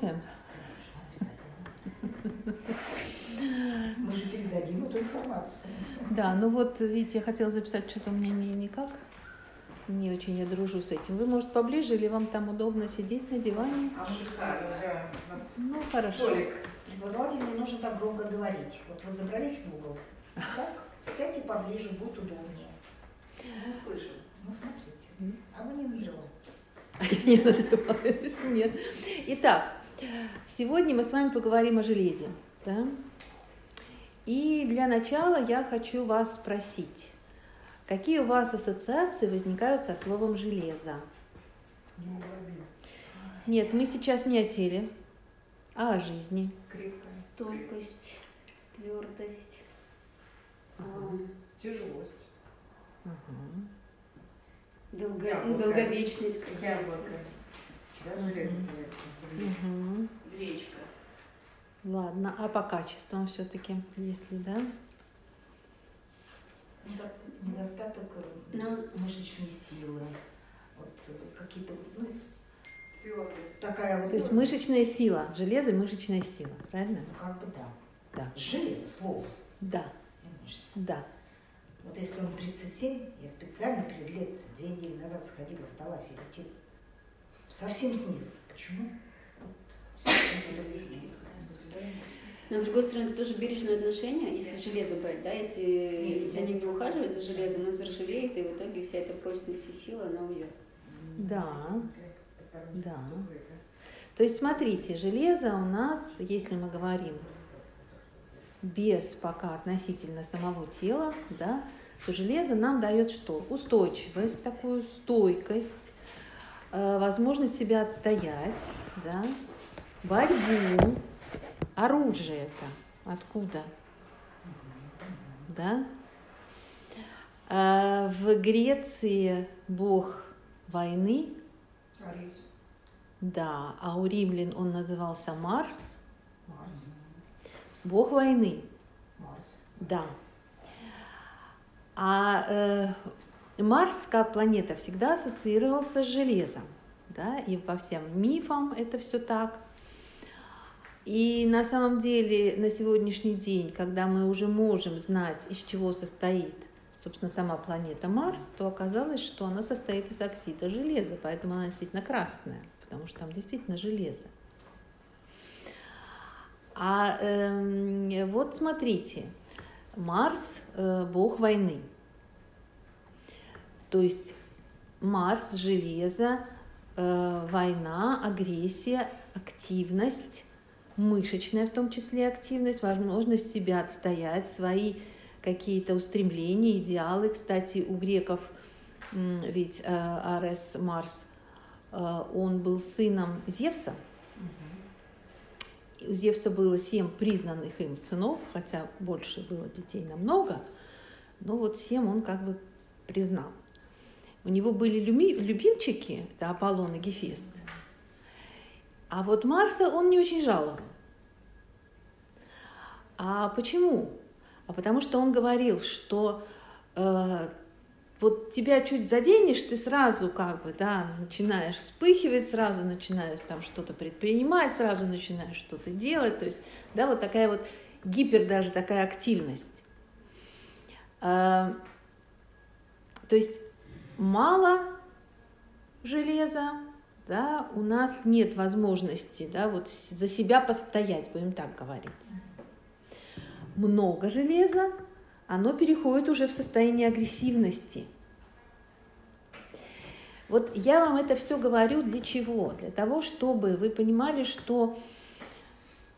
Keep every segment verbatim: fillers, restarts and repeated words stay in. работаем. Мы же передадим эту информацию. Да, ну вот, видите, я хотела записать, что-то у меня не, никак. Не очень я дружу с этим. Вы, может, поближе, или вам там удобно сидеть на диване? А шикарно, да. У нас ну, хорошо. Столик. Преподавателю не нужно так громко говорить. Вот вы забрались в угол. Так, сядьте поближе, будет удобнее. Мы слышим. Ну, смотрите. А вы не надрываетесь. Не надрываюсь, нет. Итак, сегодня мы с вами поговорим о железе. Да? И для начала я хочу вас спросить. Какие у вас ассоциации возникают со словом «железо»? Нет, мы сейчас не о теле, а о жизни. Стойкость, твердость, ага. Тяжелость, ага. Долго... Яблоко. Долговечность. Яблоко. Да, железо. Угу. Гречка. Ладно, а по качествам все-таки, если да? Недостаток мышечной силы, вот какие-то, ну, такая вот... То есть мышечная сила, железо, мышечная сила, правильно? Ну, как бы да. Да. Железо, слово. Да. И мышцы. Да. Вот если он тридцать семь, я специально перед лекцией две недели назад сходила, встала, Ферритин. Совсем снизился. Почему? Вот. Но, с другой стороны, это тоже бережное отношение, если нет. Железо брать, да, если нет, за ним не ухаживать, за железом, оно заржавеет, и в итоге вся эта прочность и сила, она уйдет. Да, да. То есть, смотрите, железо у нас, если мы говорим без пока относительно самого тела, да, то железо нам дает что? Устойчивость, такую стойкость, возможность себя отстоять, да, борьбу. Оружие это откуда? Да? А в Греции бог войны. Арес. Да, а у римлян он назывался Марс. Марс. Бог войны. Марс. Да. А э, Марс как планета всегда ассоциировался с железом. Да? И по всем мифам это все так. И на самом деле на сегодняшний день, когда мы уже можем знать, из чего состоит, собственно, сама планета Марс, то оказалось, что она состоит из оксида железа, поэтому она действительно красная, потому что там действительно железо. А э, вот смотрите, Марс э, – бог войны. То есть Марс, железо, э, война, агрессия, активность. Мышечная в том числе активность, возможность себя отстоять, свои какие-то устремления, идеалы. Кстати, у греков, ведь Арес, Марс, он был сыном Зевса. Угу. У Зевса было семь признанных им сынов, хотя больше было детей намного, но вот семь он как бы признал. У него были любимчики, это Аполлон и Гефест. А вот Марса он не очень жаловал. А почему? А потому что он говорил, что э, вот тебя чуть заденешь, ты сразу как бы, да, начинаешь вспыхивать, сразу начинаешь там что-то предпринимать, сразу начинаешь что-то делать. То есть, да, вот такая вот гипер даже такая активность. Э, то есть мало железа. Да, у нас нет возможности, да, вот за себя постоять, будем так говорить. Много железа, оно переходит уже в состояние агрессивности. Вот я вам это все говорю для чего? Для того, чтобы вы понимали, что,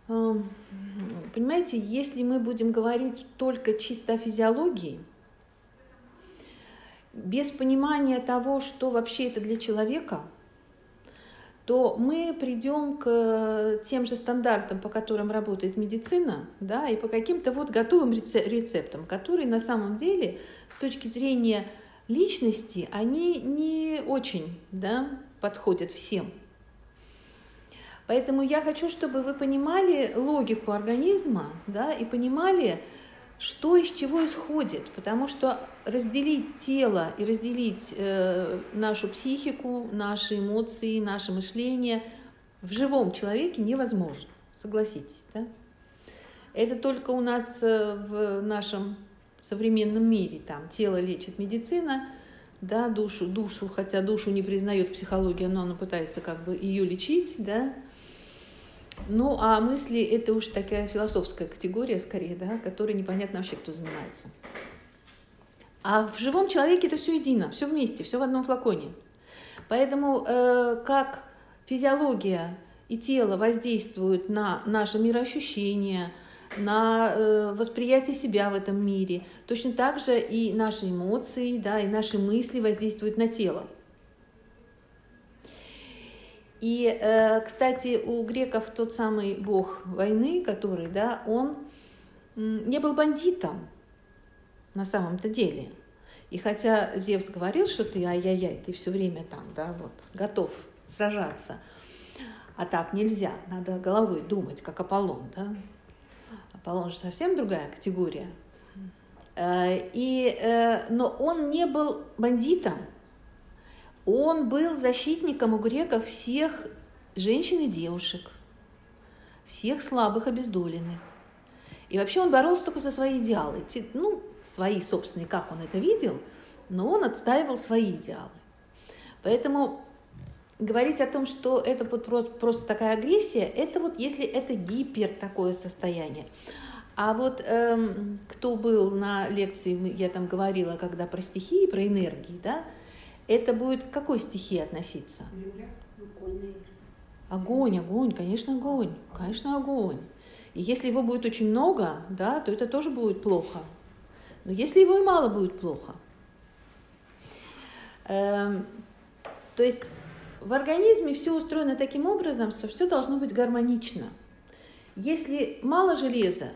понимаете, если мы будем говорить только чисто о физиологии, без понимания того, что вообще это для человека, то мы придем к тем же стандартам, по которым работает медицина, да, и по каким-то вот готовым рецептам, которые на самом деле с точки зрения личности, они не очень, да, подходят всем. Поэтому я хочу, чтобы вы понимали логику организма, да, и понимали, что из чего исходит, потому что разделить тело и разделить э, нашу психику, наши эмоции, наше мышление в живом человеке невозможно, согласитесь, да? Это только у нас в нашем современном мире, там тело лечит медицина, да, душу, душу, хотя душу не признает психология, но она пытается как бы ее лечить, да. Ну, а мысли — это уж такая философская категория, скорее, да, которой непонятно вообще, кто занимается. А в живом человеке это все едино, все вместе, все в одном флаконе. Поэтому э, как физиология и тело воздействуют на наше мироощущение, на э, восприятие себя в этом мире, точно так же и наши эмоции, да, и наши мысли воздействуют на тело. И, э, кстати, у греков тот самый бог войны, который, да, он не был бандитом на самом-то деле. И хотя Зевс говорил, что ты ай-яй-яй, ты все время там, да, вот, готов сражаться, а так нельзя, надо головой думать, как Аполлон, да. Аполлон же совсем другая категория. И, но он не был бандитом, он был защитником у греков всех женщин и девушек, всех слабых, обездоленных. И вообще он боролся только за свои идеалы, ну, свои собственные, как он это видел, но он отстаивал свои идеалы. Поэтому говорить о том, что это просто такая агрессия, это вот если это гипер такое состояние. А вот эм, кто был на лекции, я там говорила, когда про стихии, про энергии, да, это будет к какой стихии относиться? Земля, огонь, огонь, конечно, огонь, конечно, огонь. И если его будет очень много, да, то это тоже будет плохо. Но если его и мало, будет плохо. Эм, то есть в организме все устроено таким образом, что все должно быть гармонично. Если мало железа,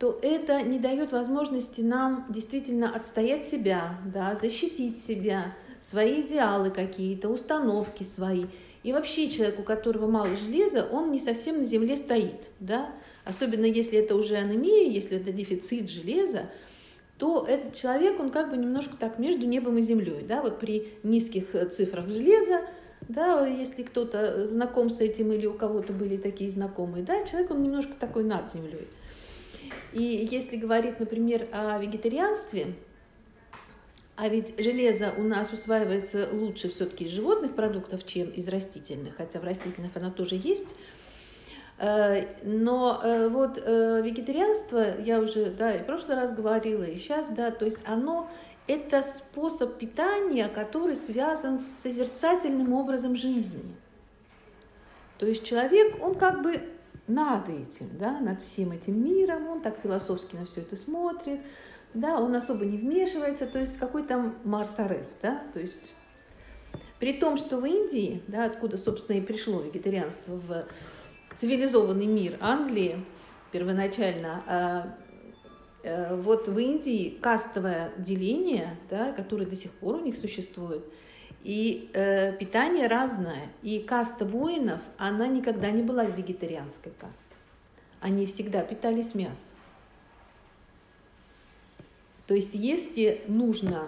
то это не дает возможности нам действительно отстоять себя, да, защитить себя, свои идеалы какие-то, установки свои. И вообще человек, у которого мало железа, он не совсем на земле стоит, да? Особенно если это уже анемия, если это дефицит железа, то этот человек, он как бы немножко так между небом и землей, да? Вот при низких цифрах железа, да, если кто-то знаком с этим или у кого-то были такие знакомые, да, человек, он немножко такой над землей. И если говорить, например, о вегетарианстве, а ведь железо у нас усваивается лучше все-таки из животных продуктов, чем из растительных, хотя в растительных оно тоже есть. Но вот вегетарианство, я уже, да, и в прошлый раз говорила, и сейчас, да, то есть оно... Это способ питания, который связан с созерцательным образом жизни. То есть человек, он как бы над этим, да, над всем этим миром, он так философски на все это смотрит, да, он особо не вмешивается, то есть какой там Марс, Арес, да, то есть при том, что в Индии, да, откуда, собственно, и пришло вегетарианство в цивилизованный мир Англии первоначально, вот в Индии кастовое деление, да, которое до сих пор у них существует, и э, питание разное. И каста воинов, она никогда не была вегетарианской кастой. Они всегда питались мясом. То есть если нужно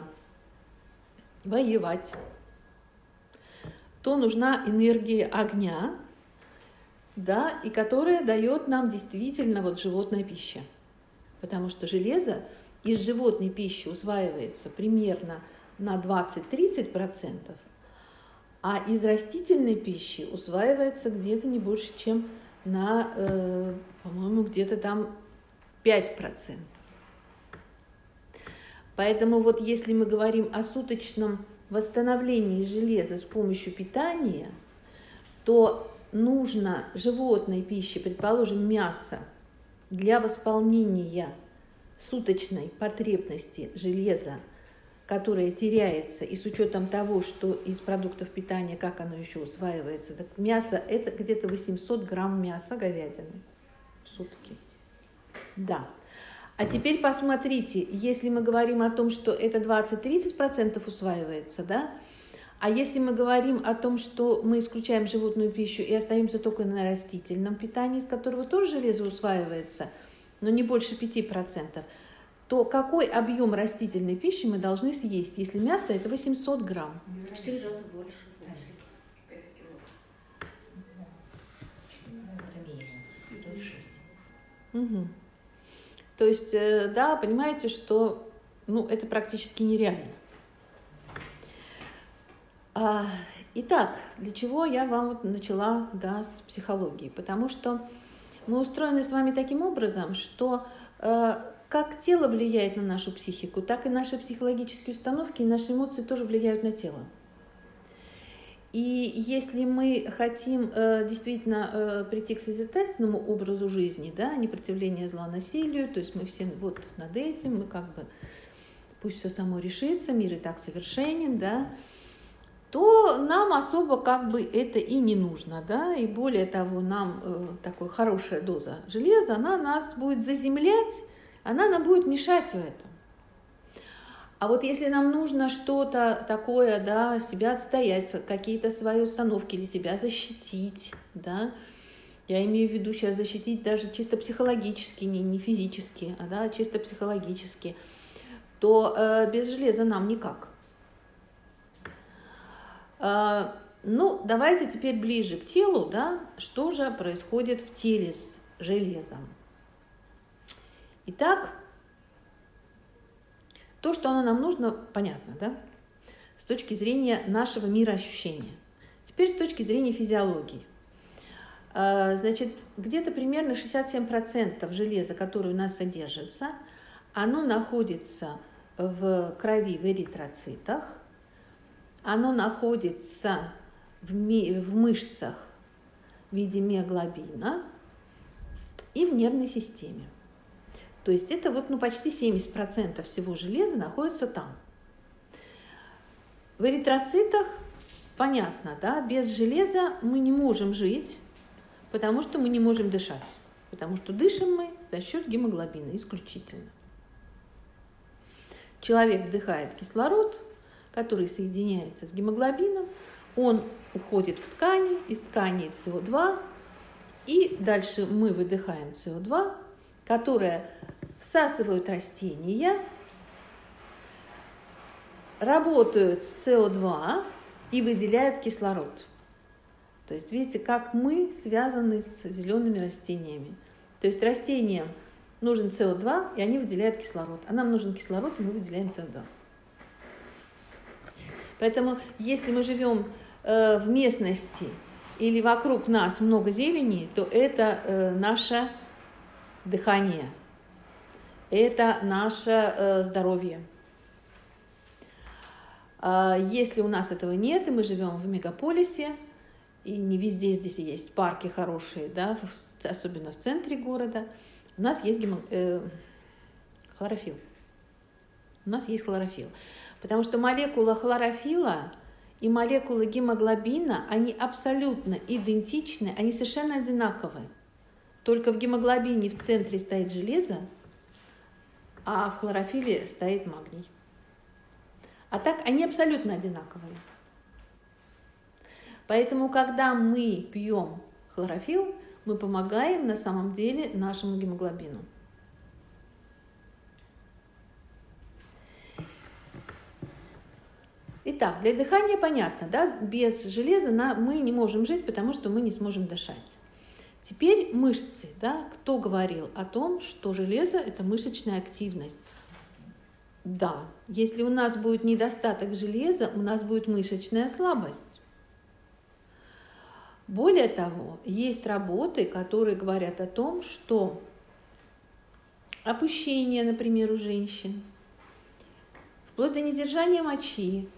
воевать, то нужна энергия огня, да, и которая дает нам действительно вот животная пища. Потому что железо из животной пищи усваивается примерно на двадцать-тридцать процентов, а из растительной пищи усваивается где-то не больше, чем на, э, по-моему, где-то там пять процентов. Поэтому вот если мы говорим о суточном восстановлении железа с помощью питания, то нужно животной пищи, предположим, мясо, для восполнения суточной потребности железа, которая теряется, и с учетом того, что из продуктов питания, как оно еще усваивается, так мясо – это где-то восемьсот грамм мяса говядины в сутки. Да. А теперь посмотрите, если мы говорим о том, что это двадцать-тридцать процентов усваивается, да? А если мы говорим о том, что мы исключаем животную пищу и остаемся только на растительном питании, из которого тоже железо усваивается, но не больше пяти процентов, то какой объем растительной пищи мы должны съесть, если мясо – это восемьсот грамм? В четыре раза больше. Угу. То есть, да, понимаете, что ну, это практически нереально. А, итак, для чего я вам вот начала да, с психологии? Потому что мы устроены с вами таким образом, что э, как тело влияет на нашу психику, так и наши психологические установки и наши эмоции тоже влияют на тело. И если мы хотим э, действительно э, прийти к созидательному образу жизни, да, непротивление зла насилию, то есть мы все вот над этим, мы как бы пусть все само решится, мир и так совершенен, да, то нам особо как бы это и не нужно, да, и более того, нам э, такая хорошая доза железа, она нас будет заземлять, она нам будет мешать в этом. А вот если нам нужно что-то такое, да, себя отстоять, какие-то свои установки или себя защитить, да, я имею в виду сейчас защитить даже чисто психологически, не, не физически, а да, чисто психологически, то э, без железа нам никак. Э, ну, давайте теперь ближе к телу, да, что же происходит в теле с железом. Итак, то, что оно нам нужно, понятно, да? С точки зрения нашего мира ощущения. Теперь с точки зрения физиологии. Значит, где-то примерно шестьдесят семь процентов железа, которое у нас содержится, оно находится в крови в эритроцитах, оно находится в, ми- в мышцах в виде миоглобина и в нервной системе. То есть это вот, ну, почти семьдесят процентов всего железа находится там. В эритроцитах, понятно, да, без железа мы не можем жить, потому что мы не можем дышать. Потому что дышим мы за счет гемоглобина исключительно. Человек вдыхает кислород, который соединяется с гемоглобином, он уходит в ткани, из тканей СО2, и дальше мы выдыхаем СО2, которое всасывают растения, работают с СО2 и выделяют кислород. То есть видите, как мы связаны с зелеными растениями. То есть растениям нужен СО2, и они выделяют кислород. А нам нужен кислород, и мы выделяем СО2. Поэтому если мы живем э, в местности или вокруг нас много зелени, то это э, наша дыхание – это наше э, здоровье. А если у нас этого нет, и мы живем в мегаполисе, и не везде здесь есть парки хорошие, да, в, особенно в центре города, у нас есть гемо... э, хлорофилл. У нас есть хлорофилл. Потому что молекула хлорофилла и молекула гемоглобина, они абсолютно идентичны, они совершенно одинаковы. Только в гемоглобине в центре стоит железо, а в хлорофилле стоит магний. А так они абсолютно одинаковые. Поэтому, когда мы пьем хлорофилл, мы помогаем на самом деле нашему гемоглобину. Итак, для дыхания понятно, да? Без железа мы не можем жить, потому что мы не сможем дышать. Теперь мышцы, да, кто говорил о том, что железо – это мышечная активность? Да, если у нас будет недостаток железа, у нас будет мышечная слабость. Более того, есть работы, которые говорят о том, что опущение, например, у женщин, вплоть до недержания мочи,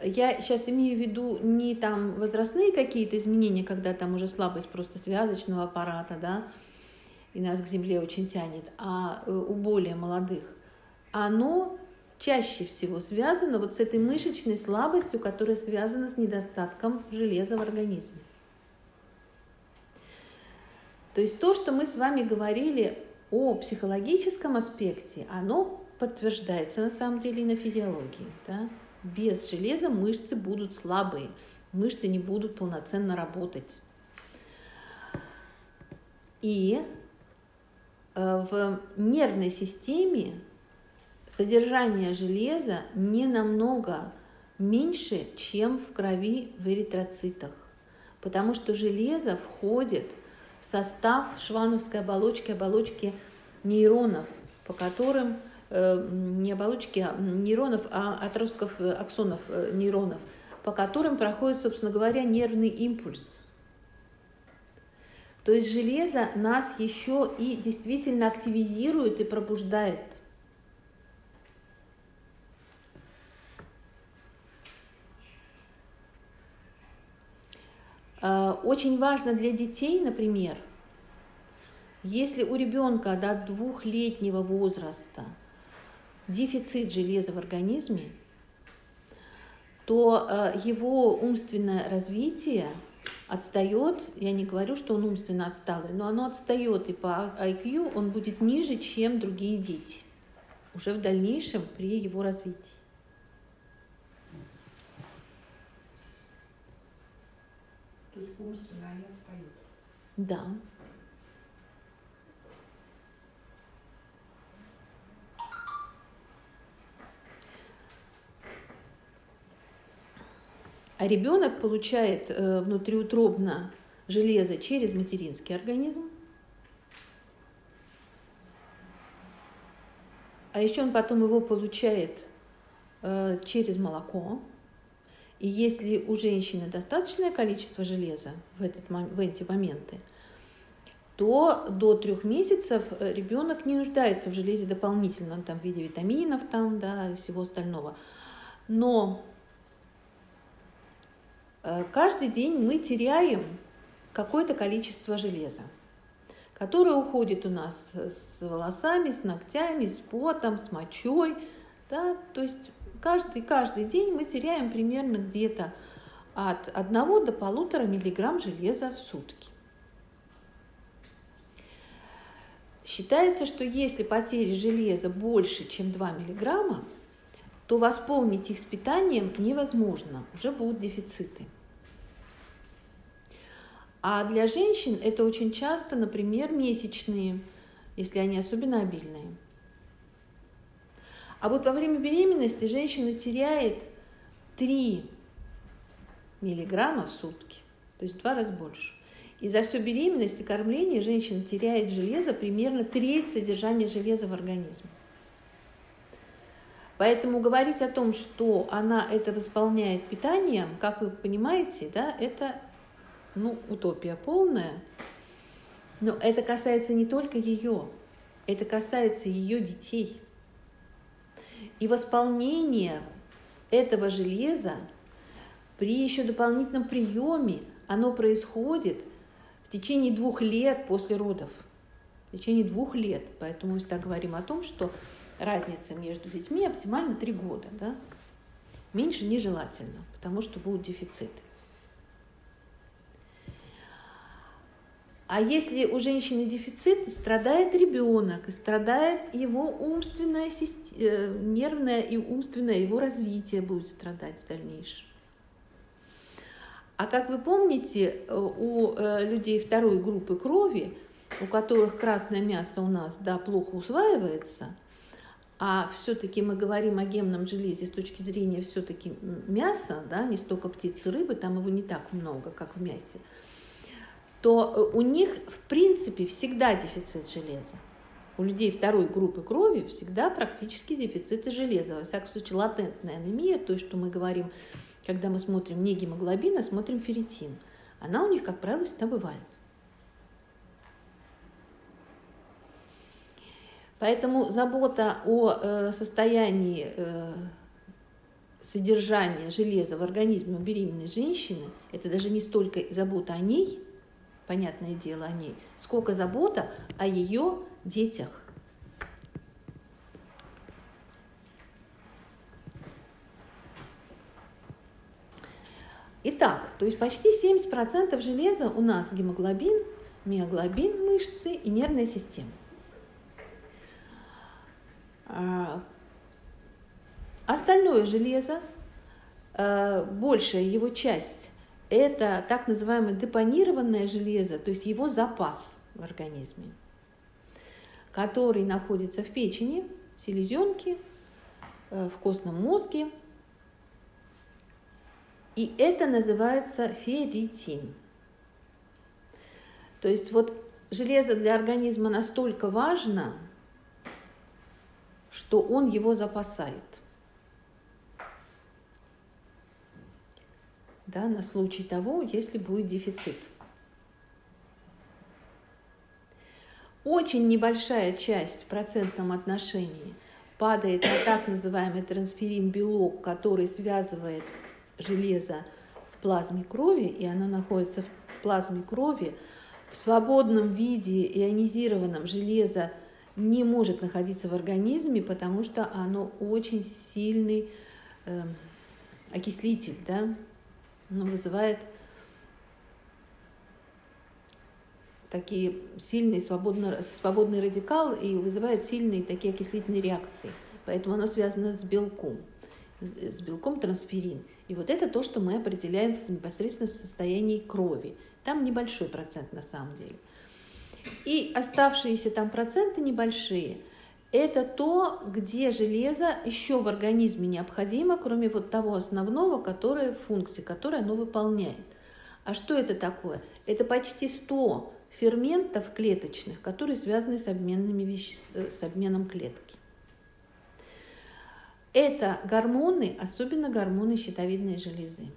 я сейчас имею в виду не там возрастные какие-то изменения, когда там уже слабость просто связочного аппарата, да, и нас к земле очень тянет, а у более молодых, оно чаще всего связано вот с этой мышечной слабостью, которая связана с недостатком железа в организме. То есть то, что мы с вами говорили о психологическом аспекте, оно подтверждается на самом деле и на физиологии, да? Без железа мышцы будут слабые, мышцы не будут полноценно работать. И в нервной системе содержание железа не намного меньше, чем в крови в эритроцитах, потому что железо входит в состав швановской оболочки, оболочки нейронов, по которым не оболочки нейронов, а отростков аксонов нейронов, по которым проходит, собственно говоря, нервный импульс. То есть железо нас еще и действительно активизирует и пробуждает. Очень важно для детей, например, если у ребенка до двухлетнего возраста дефицит железа в организме, то его умственное развитие отстает, я не говорю, что он умственно отсталый, но оно отстает, и по ай кью он будет ниже, чем другие дети, уже в дальнейшем при его развитии. То есть умственно они отстают? Да. А ребенок получает внутриутробно железо через материнский организм. А еще он потом его получает через молоко. И если у женщины достаточное количество железа в, этот, в эти моменты, то до трех месяцев ребенок не нуждается в железе дополнительном там, в виде витаминов там, да, и всего остального. Но каждый день мы теряем какое-то количество железа, которое уходит у нас с волосами, с ногтями, с потом, с мочой. Да? То есть каждый, каждый день мы теряем примерно где-то от одного до полутора миллиграмм железа в сутки. Считается, что если потери железа больше, чем два миллиграмма, то восполнить их с питанием невозможно, уже будут дефициты. А для женщин это очень часто, например, месячные, если они особенно обильные. А вот во время беременности женщина теряет три миллиграмма в сутки, то есть в два раза больше. И за всю беременность и кормление женщина теряет железо, примерно треть содержания железа в организме. Поэтому говорить о том, что она это восполняет питанием, как вы понимаете, да, это ну, утопия полная. Но это касается не только ее, это касается ее детей. И восполнение этого железа при еще дополнительном приеме, оно происходит в течение двух лет после родов. В течение двух лет. Поэтому мы всегда говорим о том, что разница между детьми оптимально три года. Да? Меньше нежелательно, потому что будут дефициты. А если у женщины дефицит, страдает ребенок, и страдает его умственная система, нервное и умственное его развитие будет страдать в дальнейшем. А как вы помните, у людей второй группы крови, у которых красное мясо у нас да, плохо усваивается, а все-таки мы говорим о гемном железе с точки зрения все-таки мяса, да, не столько птиц и рыбы, там его не так много, как в мясе, то у них, в принципе, всегда дефицит железа. У людей второй группы крови всегда практически дефициты железа. Во всяком случае, латентная анемия, то, что мы говорим, когда мы смотрим не гемоглобин, а смотрим ферритин, она у них, как правило, всегда бывает. Поэтому забота о состоянии содержания железа в организме у беременной женщины, это даже не столько забота о ней, понятное дело о ней, сколько забота о ее детях. Итак, то есть почти семьдесят процентов железа у нас гемоглобин, миоглобин, мышцы и нервная система. Остальное железо, большая его часть, это так называемое депонированное железо, то есть его запас в организме, который находится в печени, в селезенке, в костном мозге. И это называется ферритин. То есть вот железо для организма настолько важно, что он его запасает. Да, на случай того, если будет дефицит. Очень небольшая часть в процентном отношении падает на так называемый трансферин-белок, который связывает железо в плазме крови, и оно находится в плазме крови. В свободном виде ионизированном железо не может находиться в организме, потому что оно очень сильный э, окислитель, да? Оно вызывает такие сильные свободные, свободный радикал и вызывает сильные такие окислительные реакции. Поэтому оно связано с белком, с белком трансферин. И вот это то, что мы определяем непосредственно в состоянии крови. Там небольшой процент на самом деле. И оставшиеся там проценты небольшие, это то, где железо еще в организме необходимо, кроме вот того основного, которое функции, которое оно выполняет. А что это такое? Это почти сто ферментов клеточных, которые связаны с, обменными веще... с обменом клетки. Это гормоны, особенно гормоны щитовидной железы.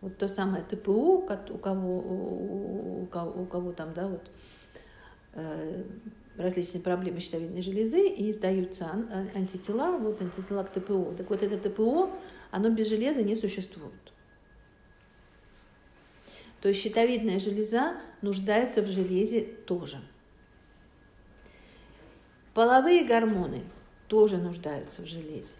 Вот то самое ТПУ, у кого, у кого, у кого там, да, вот, э, различные проблемы щитовидной железы, и издаются ан антитела, вот антитела к ТПО. Так вот, это ТПО, оно без железа не существует. То есть щитовидная железа нуждается в железе тоже. Половые гормоны тоже нуждаются в железе.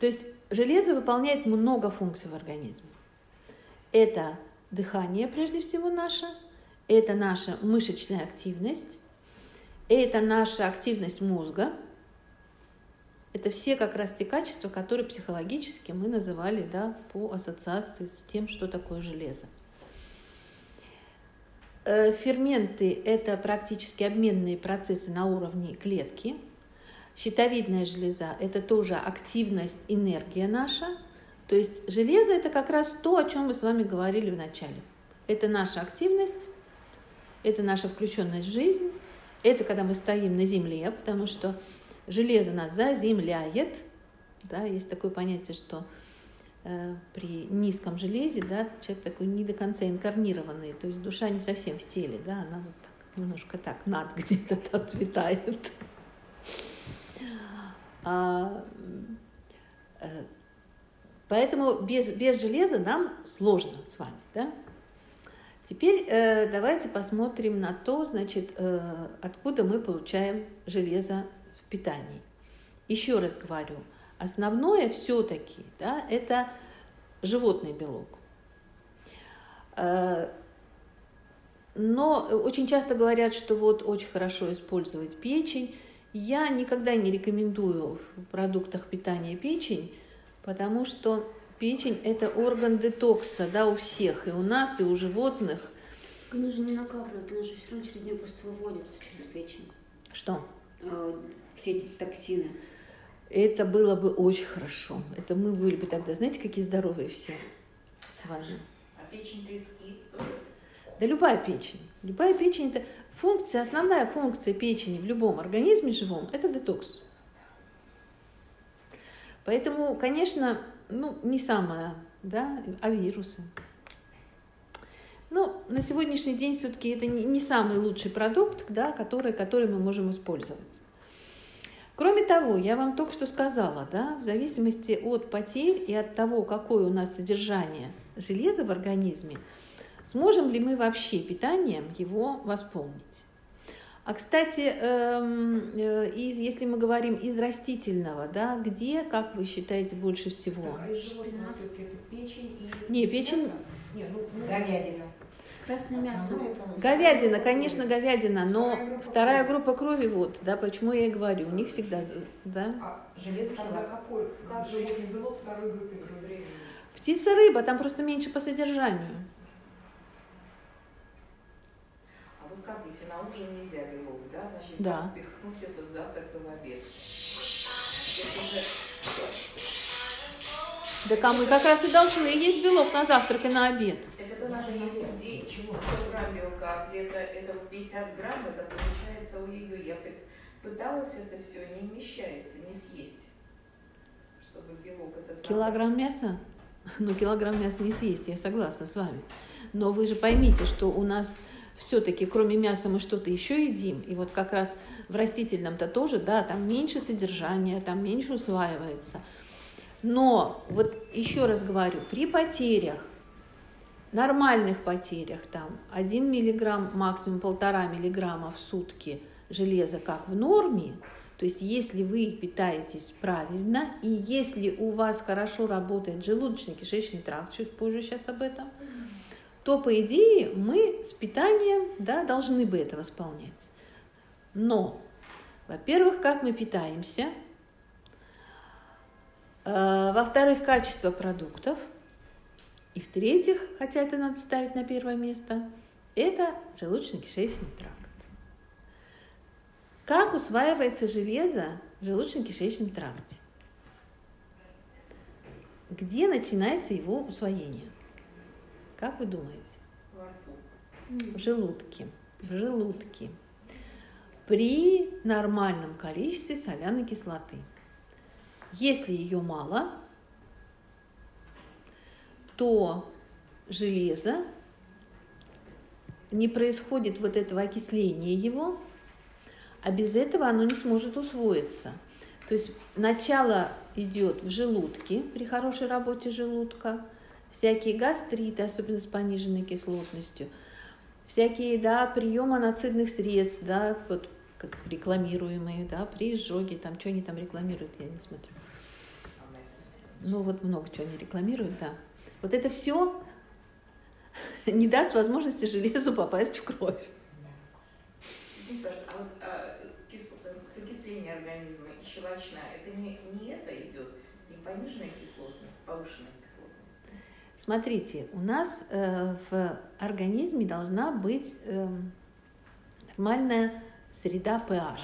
То есть железо выполняет много функций в организме. Это дыхание, прежде всего, наше, это наша мышечная активность, это наша активность мозга. Это все как раз те качества, которые психологически мы называли, да, по ассоциации с тем, что такое железо. Ферменты – это практически обменные процессы на уровне клетки. Щитовидная железа – это тоже активность, энергия наша. То есть железо – это как раз то, о чем мы с вами говорили в начале. Это наша активность, это наша включенность в жизнь, это когда мы стоим на земле, потому что железо нас заземляет. Да, есть такое понятие, что э, при низком железе, да, человек такой не до конца инкарнированный, то есть душа не совсем в теле, да, она вот так, немножко так над где-то тут витает. А, э, поэтому без, без железа нам сложно с вами. Да? Теперь э, давайте посмотрим на то, значит, э, откуда мы получаем железо питании. Еще раз говорю, основное все-таки, да, это животный белок. Но очень часто говорят, что вот очень хорошо использовать печень. Я никогда не рекомендую в продуктах питания печень, потому что печень это орган детокса, да, у всех, и у нас, и у животных. Она же не накапливает, она же все равно через нее просто выводится через печень. Что? Все эти токсины. Это было бы очень хорошо. Это мы были бы тогда, знаете, какие здоровые все с вами. А печень трески? Да любая печень. Любая печень это функция, основная функция печени в любом организме живом это детокс. Поэтому, конечно, ну не самое, да, а вирусы. Ну, на сегодняшний день все-таки это не самый лучший продукт, да, который, который мы можем использовать. Кроме того, я вам только что сказала, да, в зависимости от потерь и от того, какое у нас содержание железа в организме, сможем ли мы вообще питанием его восполнить. А, кстати, если мы говорим из растительного, да, где, как вы считаете, больше всего? А из животного все-таки это печень и... Не, печень... Нет, ну, ну... Говядина. Красное мясо. Говядина, конечно, говядина, но вторая группа крови, вот, да, почему я и говорю, у них всегда, да. А железо тогда какой? Как железный белок второй группы крови? Птица, рыба, там просто меньше по содержанию. А вот как, если на ужин нельзя белок, да, значит, да. Пихнуть это в завтрак и в обед. Это уже... Так а мы как раз и должны есть белок на завтрак и на обед. Это даже если сто грамм белка, где-то это пятьдесят грамм, это получается у нее. Я пыталась это все, не вмещается, не съесть. Чтобы белок этот... Килограмм мяса? Ну, килограмм мяса не съесть, я согласна с вами. Но вы же поймите, что у нас все-таки кроме мяса мы что-то еще едим. И вот как раз в растительном-то тоже, да, там меньше содержания, там меньше усваивается. Но вот еще раз говорю, при потерях, нормальных потерях, там один миллиграмм, максимум полтора миллиграмма в сутки железа, как в норме, то есть если вы питаетесь правильно, и если у вас хорошо работает желудочно-кишечный тракт, чуть позже сейчас об этом, то, по идее, мы с питанием, да, должны бы это восполнять. Но, во-первых, как мы питаемся, во-вторых, качество продуктов, и, в-третьих, хотя это надо ставить на первое место, это желудочно-кишечный тракт. Как усваивается железо в желудочно-кишечном тракте? Где начинается его усвоение? Как вы думаете? В желудке. В желудке. При нормальном количестве соляной кислоты. Если ее мало, то железо, не происходит вот этого окисления его, а без этого оно не сможет усвоиться. То есть начало идет в желудке, при хорошей работе желудка, всякие гастриты, особенно с пониженной кислотностью, всякие, да, приемы анацидных средств, да, вот как рекламируемые, да, при изжоге, там, что они там рекламируют, я не смотрю. Ну вот много чего они рекламируют, да. Вот это все не даст возможности железу попасть в кровь. А вот а, кис... закисление организма и щелочная, это не, не это идет, не пониженная кислотность, повышенная кислотность. Смотрите, у нас э, в организме должна быть э, нормальная среда pH.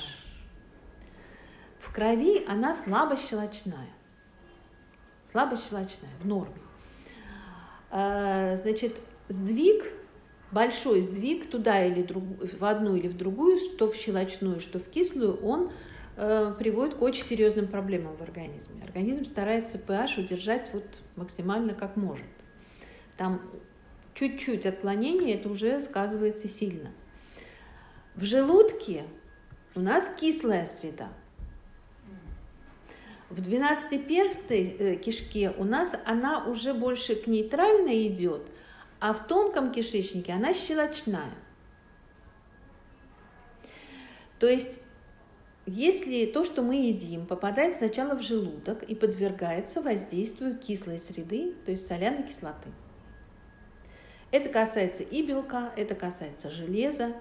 В крови она слабощелочная. Слабощелочная, в норме. Э, значит, сдвиг... Большой сдвиг туда или друг, в одну или в другую, что в щелочную, что в кислую, он э, приводит к очень серьезным проблемам в организме. Организм старается pH удержать вот максимально как может. Там чуть-чуть отклонение, это уже сказывается сильно. В желудке у нас кислая среда. В двенадцатиперстной кишке у нас она уже больше к нейтральной идет, а в тонком кишечнике она щелочная. То есть, если то, что мы едим, попадает сначала в желудок и подвергается воздействию кислой среды, то есть соляной кислоты. Это касается и белка, это касается железа.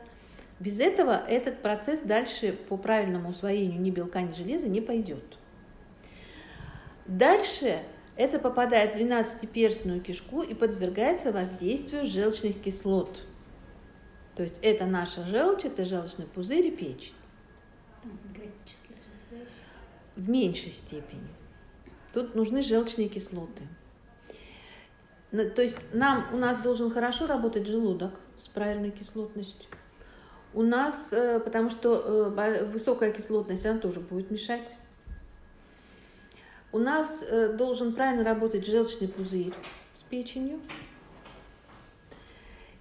Без этого этот процесс дальше по правильному усвоению ни белка, ни железа не пойдет. Дальше... Это попадает в двенадцатиперстную кишку и подвергается воздействию желчных кислот. То есть это наша желчь, это желчный пузырь и печень. В меньшей степени. Тут нужны желчные кислоты. То есть нам, у нас должен хорошо работать желудок с правильной кислотностью. У нас, потому что высокая кислотность, она тоже будет мешать. У нас должен правильно работать желчный пузырь с печенью.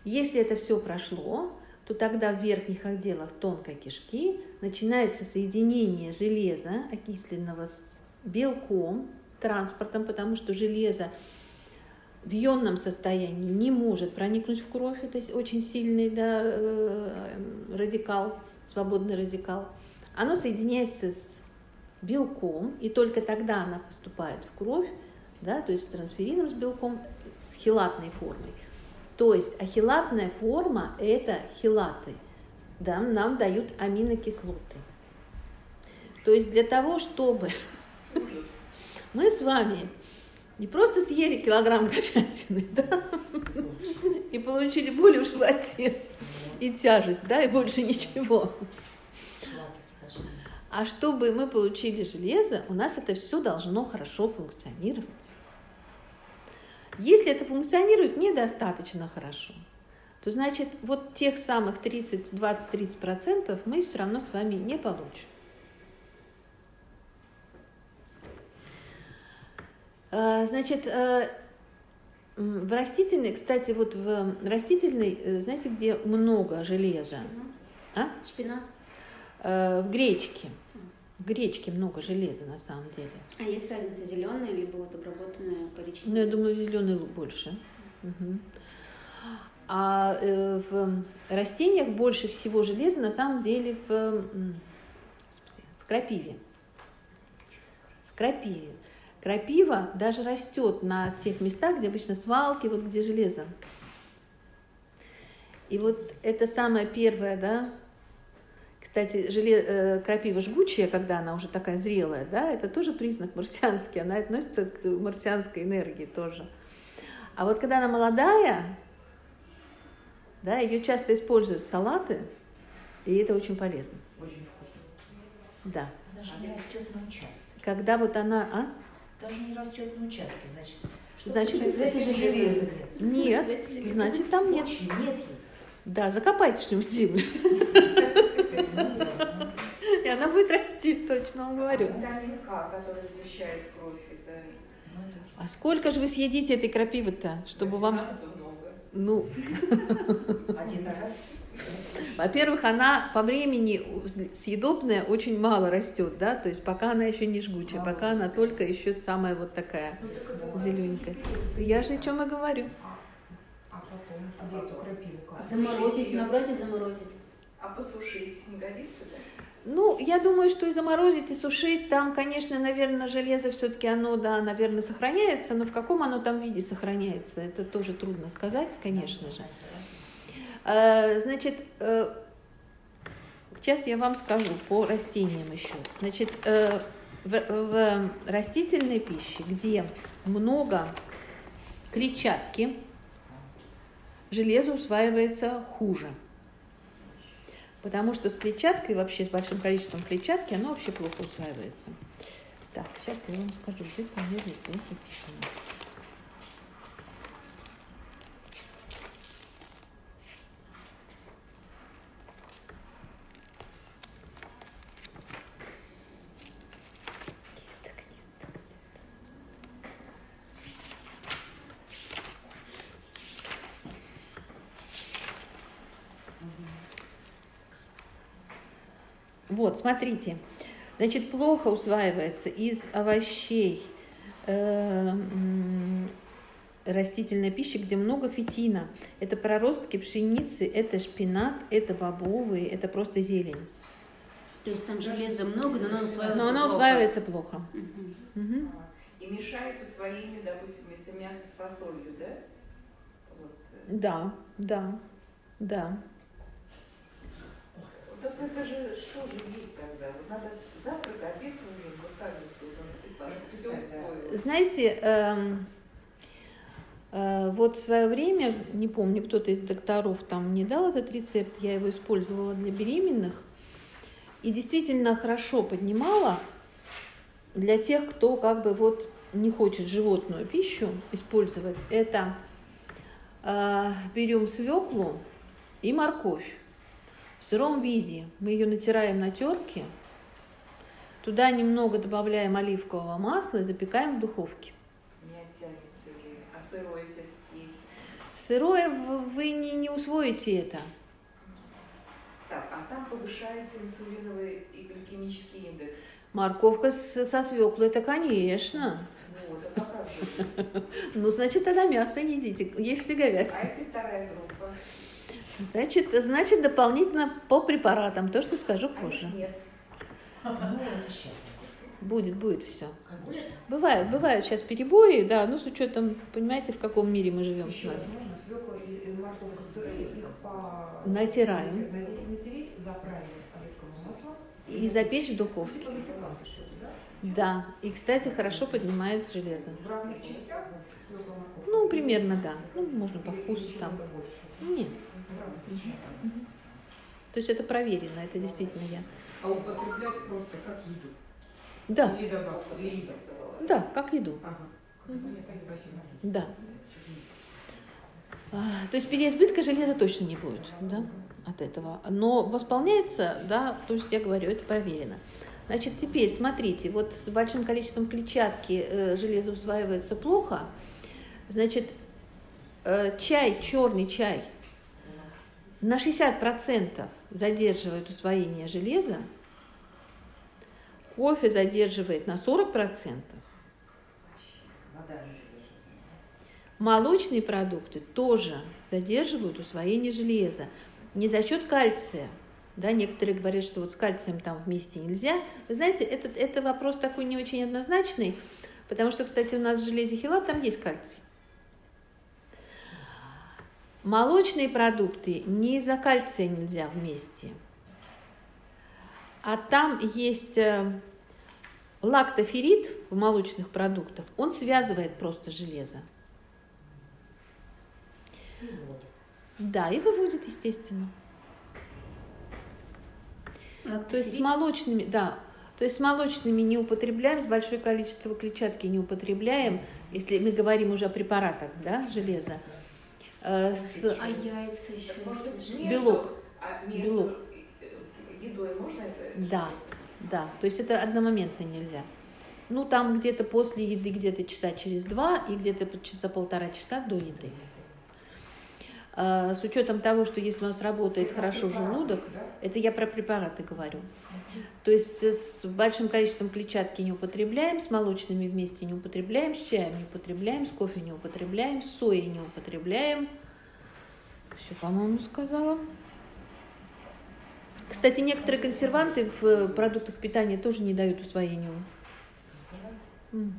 Если это все прошло, то тогда в верхних отделах тонкой кишки начинается соединение железа окисленного с белком, транспортом, потому что железо в ионном состоянии не может проникнуть в кровь. Это очень сильный, да, радикал, свободный радикал. Оно соединяется с белком, и только тогда она поступает в кровь, да, то есть с трансферином, с белком, с хелатной формой. То есть, а хелатная форма – это хелаты, да, нам дают аминокислоты. То есть для того, чтобы мы с вами не просто съели килограмм говядины, да, и получили боль в животе, и тяжесть, да, и больше ничего. А чтобы мы получили железо, у нас это все должно хорошо функционировать. Если это функционирует недостаточно хорошо, то значит вот тех самых тридцать, двадцать-тридцать процентов мы все равно с вами не получим. Значит, в растительной, кстати, вот в растительной, знаете, где много железа? А? Шпинат. В гречке. В гречке много железа на самом деле. А есть разница зеленая, либо вот обработанная коричневая? Ну, я думаю, зеленый больше. Угу. А в растениях больше всего железа на самом деле в, в крапиве. В крапиве. Крапива даже растет на тех местах, где обычно свалки, вот где железо. И вот это самое первое, да. Кстати, желе... крапива жгучая, когда она уже такая зрелая, да, это тоже признак марсианский, она относится к марсианской энергии тоже. А вот когда она молодая, да, ее часто используют в салаты, и это очень полезно. Очень вкусно. Да. Даже не растет на участке. Когда вот она, а? Даже не растет на участке, значит. Что значит, значит железа нет. Нет, значит, значит там нет. Очень нет. Да, закопайте что-нибудь в землю. И она будет расти, точно вам говорю. Витамин К, который сгущает кровь. А сколько же вы съедите этой крапивы-то, чтобы вам... Ну. Один раз. Во-первых, она по времени съедобная очень мало растет, да, то есть пока она еще не жгучая, пока она только еще самая вот такая зелененькая. Я же о чем и говорю. А потом где эту крапиву? Заморозить, набрать и заморозить. А посушить не годится, да? Ну, я думаю, что и заморозить, и сушить, там, конечно, наверное, железо все-таки, оно, да, наверное, сохраняется, но в каком оно там виде сохраняется, это тоже трудно сказать, конечно же. Значит, сейчас я вам скажу по растениям еще. Значит, в растительной пище, где много клетчатки, железо усваивается хуже. Потому что с клетчаткой, вообще с большим количеством клетчатки, оно вообще плохо усваивается. Так, сейчас я вам скажу, где там у меня здесь написано. Вот, смотрите, значит, плохо усваивается из овощей э, растительная пища, где много фитина. Это проростки пшеницы, это шпинат, это бобовые, это просто зелень. То есть там железа много, но оно усваивается плохо. Но оно усваивается плохо. Угу. Угу. И мешает усвоению, допустим, если мясо с фасолью, да? Вот. Да, да, да. Так это же, что же есть тогда? Вот надо завтрак, обед, ужин, вот так вот расписать. Знаете, э, э, вот в свое время, не помню, кто-то из докторов там мне дал этот рецепт, я его использовала для беременных, и действительно хорошо поднимала для тех, кто как бы вот не хочет животную пищу использовать. Это э, берем свеклу и морковь. В сыром виде мы ее натираем на терке, туда немного добавляем оливкового масла и запекаем в духовке. Не оттянется ли? А сырое съесть? Сырое вы не, не усвоите это. Так, а там повышается инсулиновый и гликемический индекс. Морковка с, со свеклой, это конечно. Ну, это как же? Ну, значит, тогда мясо не едите, ешьте говядину. А если вторая группа? Значит, значит, дополнительно по препаратам, то, что скажу позже. Нет. Будет, будет все. Бывают, бывают сейчас перебои, да, ну с учетом, понимаете, в каком мире мы живем с вами. Можно свеклу и морковку сырые, их по... Натираем. Натереть, заправить оливковым маслом. И запечь в духовке. Да, и, кстати, хорошо поднимает железо. В равных частях? Ну, примерно, да. Ну, можно по вкусу там. Нет. Угу. То есть это проверено, это действительно я. А употреблять просто как еду? Да. Да, как еду. Ага. Да. То есть переизбытка железа точно не будет, да, от этого. Но восполняется, да, то есть я говорю, это проверено. Значит, теперь смотрите, вот с большим количеством клетчатки э, железо усваивается плохо. Значит, э, чай, черный чай на шестьдесят процентов задерживает усвоение железа, кофе задерживает на сорок процентов. Молочные продукты тоже задерживают усвоение железа. Не за счет кальция. Да, некоторые говорят, что вот с кальцием там вместе нельзя. Вы знаете, этот, это вопрос такой не очень однозначный, потому что, кстати, у нас в железе хелат там есть кальций. Молочные продукты не из-за кальция нельзя вместе. А там есть лактоферрит в молочных продуктах. Он связывает просто железо. Да, и выводит, естественно. То есть с молочными, да, то есть с молочными не употребляем, с большое количество клетчатки не употребляем, если мы говорим уже о препаратах, да, железа. А, с... а яйца еще? Может, белок. А белок. Едой можно это? Да, да. То есть это одномоментно нельзя. Ну там где-то после еды где-то часа через два и где-то часа полтора часа до еды. С учетом того, что если у нас работает хорошо желудок, это я про препараты говорю, то есть с большим количеством клетчатки не употребляем, с молочными вместе не употребляем, с чаем не употребляем, с кофе не употребляем, с соей не употребляем. Все, по-моему, сказала. Кстати, некоторые консерванты в продуктах питания тоже не дают усвоению. Угу.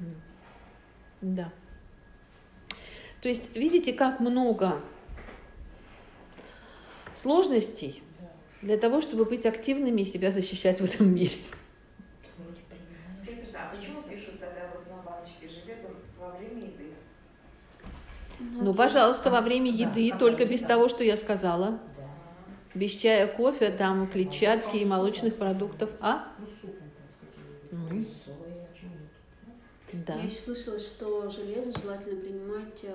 Да. То есть видите, как много сложностей для того, чтобы быть активными и себя защищать в этом мире. Скажите, а почему пишут тогда вот на баночке железо во время еды? Ну, ну пожалуйста, во время еды, да, только без да. того, что я сказала. Да. Без чая, кофе, там, клетчатки и молочных продуктов. А? Ну, супы какие-нибудь. Да. Я еще слышала, что железо желательно принимать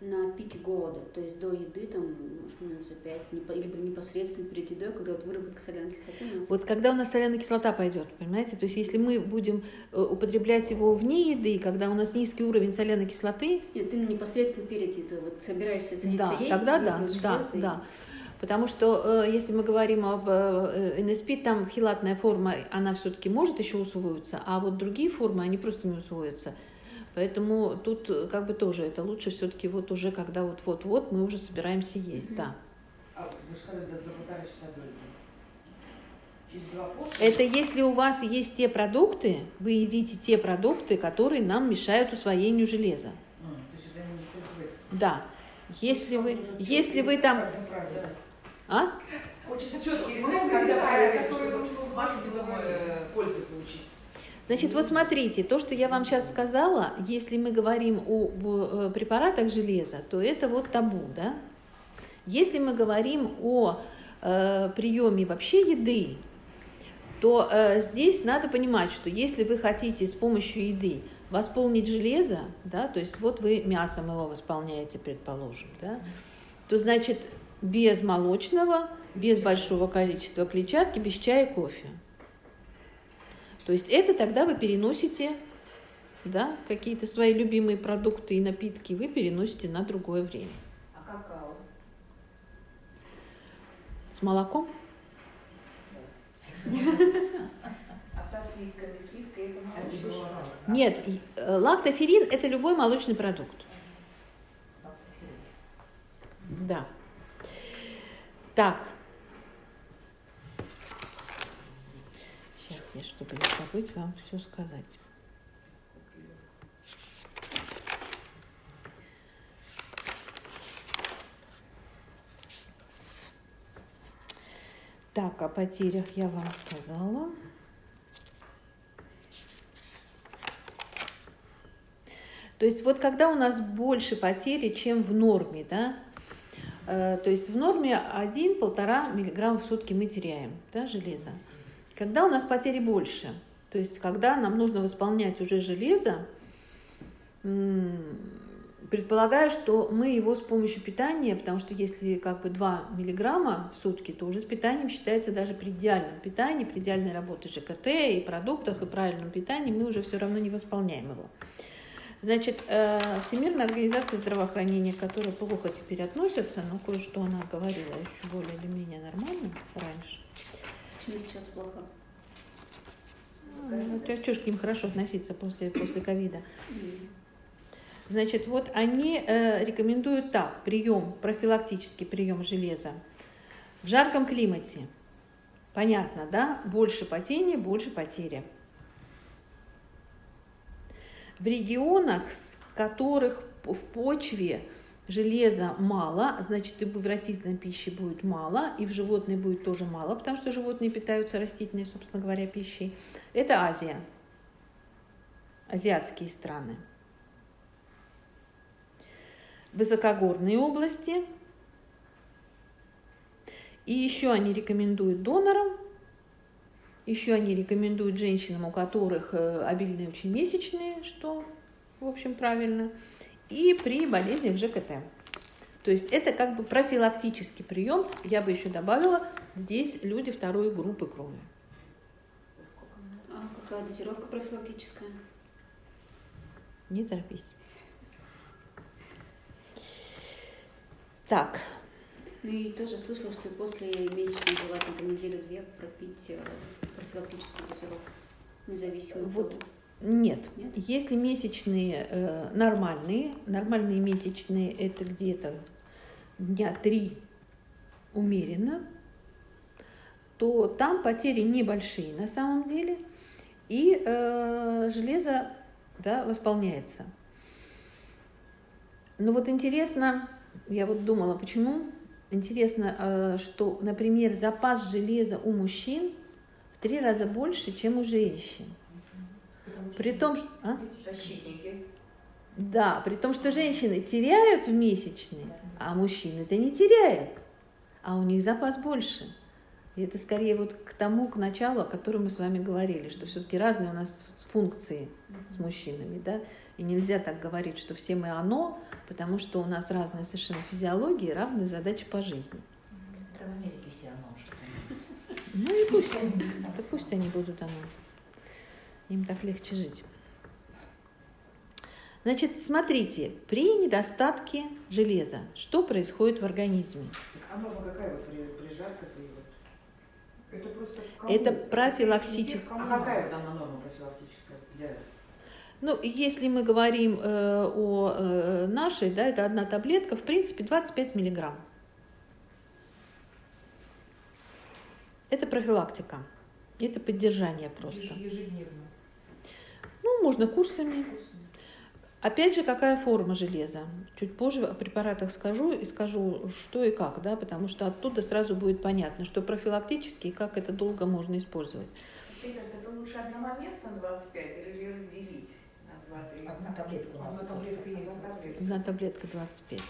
на пике голода, то есть до еды, там, может, минут за пять, либо непосредственно перед едой, когда вот выработка соляной кислоты. У нас... Вот когда у нас соляная кислота пойдет, понимаете? То есть если мы будем употреблять его вне еды, когда у нас низкий уровень соляной кислоты... Нет, ты непосредственно перед едой, вот собираешься садиться, да, есть... Тогда да, тогда да, и... да. Потому что если мы говорим об эн эс пэ, там хелатная форма, она все-таки может еще усвоиться, а вот другие формы, они просто не усвоятся. Поэтому тут как бы тоже это лучше все-таки вот уже, когда вот-вот-вот мы уже собираемся есть, mm-hmm. да. А вы сказали, да, за полтора часа до еды. Через два после? Это если у вас есть те продукты, вы едите те продукты, которые нам мешают усвоению железа. Mm, то есть это не употреблять? Да. Если вы, если вы там... А? Хочется четкий рецепт, когда правильно, чтобы максимум пользы получить. Значит, вот смотрите, то, что я вам сейчас сказала, если мы говорим о препаратах железа, то это вот табу, да? Если мы говорим о э, приеме вообще еды, то э, здесь надо понимать, что если вы хотите с помощью еды восполнить железо, да, то есть вот вы мясом его восполняете, предположим, да, то значит без молочного, без большого количества клетчатки, без чая и кофе. То есть это тогда вы переносите, да, какие-то свои любимые продукты и напитки вы переносите на другое время. А какао? С молоком? А со сливками? Сливка это молочный? Нет, лактоферрин – это любой молочный продукт. Да. Так. Чтобы не забыть вам все сказать. Так, о потерях я вам сказала. То есть вот когда у нас больше потери, чем в норме, да, э, то есть в норме один-полтора миллиграмма в сутки мы теряем, да, железа. Когда у нас потери больше, то есть когда нам нужно восполнять уже железо, Предполагаю, что мы его с помощью питания, потому что если как бы два миллиграмма в сутки, то уже с питанием считается даже при идеальном питании, при идеальной работе ЖКТ и продуктах, и правильном питании, мы уже все равно не восполняем его. Значит, Всемирная организация здравоохранения, к которой плохо теперь относятся, но кое-что она говорила еще более или менее нормально раньше. Почему сейчас плохо? Ну, что ж к ним хорошо относиться после, после ковида. Значит, вот они э, рекомендуют так, прием, профилактический прием железа в жарком климате. Понятно, да? Больше потения, больше потери. В регионах, в которых в почве железа мало, значит, и в растительной пище будет мало, и в животной будет тоже мало, потому что животные питаются растительной, собственно говоря, пищей. Это Азия, азиатские страны. Высокогорные области. И еще они рекомендуют донорам, еще они рекомендуют женщинам, у которых обильные очень месячные, что, в общем, правильно, и при болезнях ЖКТ. То есть это как бы профилактический прием, я бы еще добавила, здесь люди второй группы крови. А какая дозировка профилактическая? Не торопись. Так. Ну и тоже слышала, что после месячной желательно неделю-две пропить профилактическую дозировку, независимо от вот, того. Нет. Нет. Если месячные э, нормальные, нормальные месячные это где-то дня три умеренно, то там потери небольшие на самом деле, и э, железо да, восполняется. Но вот интересно... Я вот думала, почему. Интересно, что, например, запас железа у мужчин в три раза больше, чем у женщин. При том, что... А? Да, при том, что женщины теряют в месячные, а мужчины-то не теряют, а у них запас больше. И это скорее вот к тому, к началу, о котором мы с вами говорили, что все-таки разные у нас функции с мужчинами, да, и нельзя так говорить, что все мы оно, потому что у нас разная совершенно физиология и разные задачи по жизни. Да, в Америке все оно уже становится. Ну и пусть, да пусть они будут оно. Им так легче жить. Значит, смотрите, при недостатке железа, что происходит в организме? А мама какая вот при жаркой? Это просто это профилактическая. А какая там норма профилактическая для... Ну, если мы говорим э, о э, нашей, да, это одна таблетка, в принципе, двадцать пять миллиграмм. Это профилактика, это поддержание просто. Ежедневно. Ну, можно курсами. Курсами. Опять же, какая форма железа? Чуть позже о препаратах скажу и скажу, что и как, да, потому что оттуда сразу будет понятно, что профилактически и как это долго можно использовать. Это лучше одномоментно двадцать пять или разделить? Одна таблетка у нас. Одна таблетка есть. Одна таблетка двадцать пять.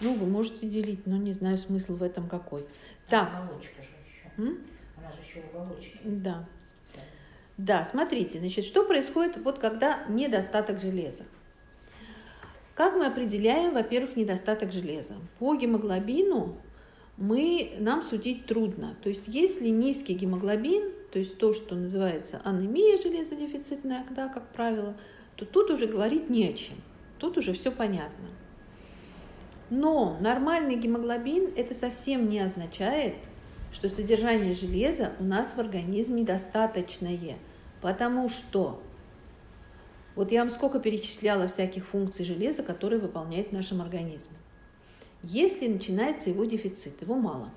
Ну, вы можете делить, но не знаю смысл в этом какой. Так. Уголочка же еще. М? Она же еще уголочки. Да. Специально. Да, смотрите, значит, что происходит, вот когда недостаток железа. Как мы определяем, во-первых, недостаток железа? По гемоглобину мы, нам судить трудно. То есть, если низкий гемоглобин, то есть то, что называется анемия железодефицитная, да, как правило, то тут уже говорить не о чем. Тут уже все понятно. Но нормальный гемоглобин это совсем не означает, что содержание железа у нас в организме достаточное. Потому что вот я вам сколько перечисляла всяких функций железа, которые выполняет в нашем организме. Если начинается его дефицит, его мало.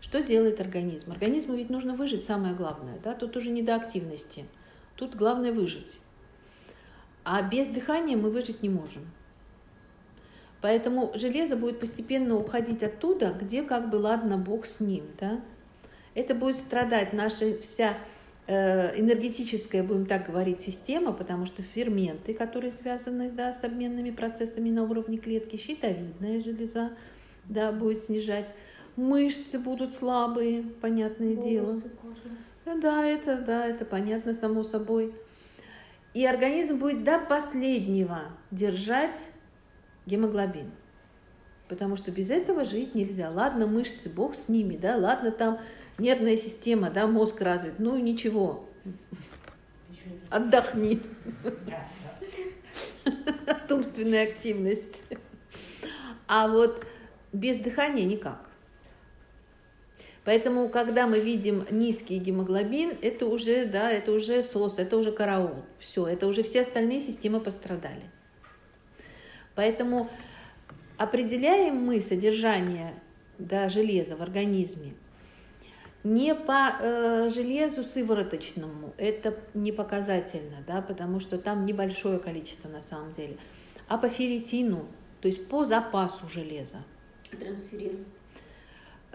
Что делает организм? Организму ведь нужно выжить, самое главное. Да? Тут уже не до активности. Тут главное выжить. А без дыхания мы выжить не можем. Поэтому железо будет постепенно уходить оттуда, где как бы ладно, бог с ним. Да? Это будет страдать наша вся энергетическая, будем так говорить, система, потому что ферменты, которые связаны да, с обменными процессами на уровне клетки, щитовидная железа да, будет снижать. Мышцы будут слабые, понятное дело. Волосы, кожа. Да, это, да, это понятно само собой. И организм будет до последнего держать гемоглобин. Потому что без этого жить нельзя. Ладно, мышцы, бог с ними, да, ладно, там нервная система, да, мозг развит. Ну, ничего, отдохни. От умственной активности. А вот без дыхания никак. Поэтому, когда мы видим низкий гемоглобин, это уже, да, это уже СОС, это уже караул. Все, это уже все остальные системы пострадали. Поэтому определяем мы содержание, да, железа в организме не по э, железу сывороточному, это не показательно, да, потому что там небольшое количество на самом деле, а по ферритину, то есть по запасу железа. Трансферин.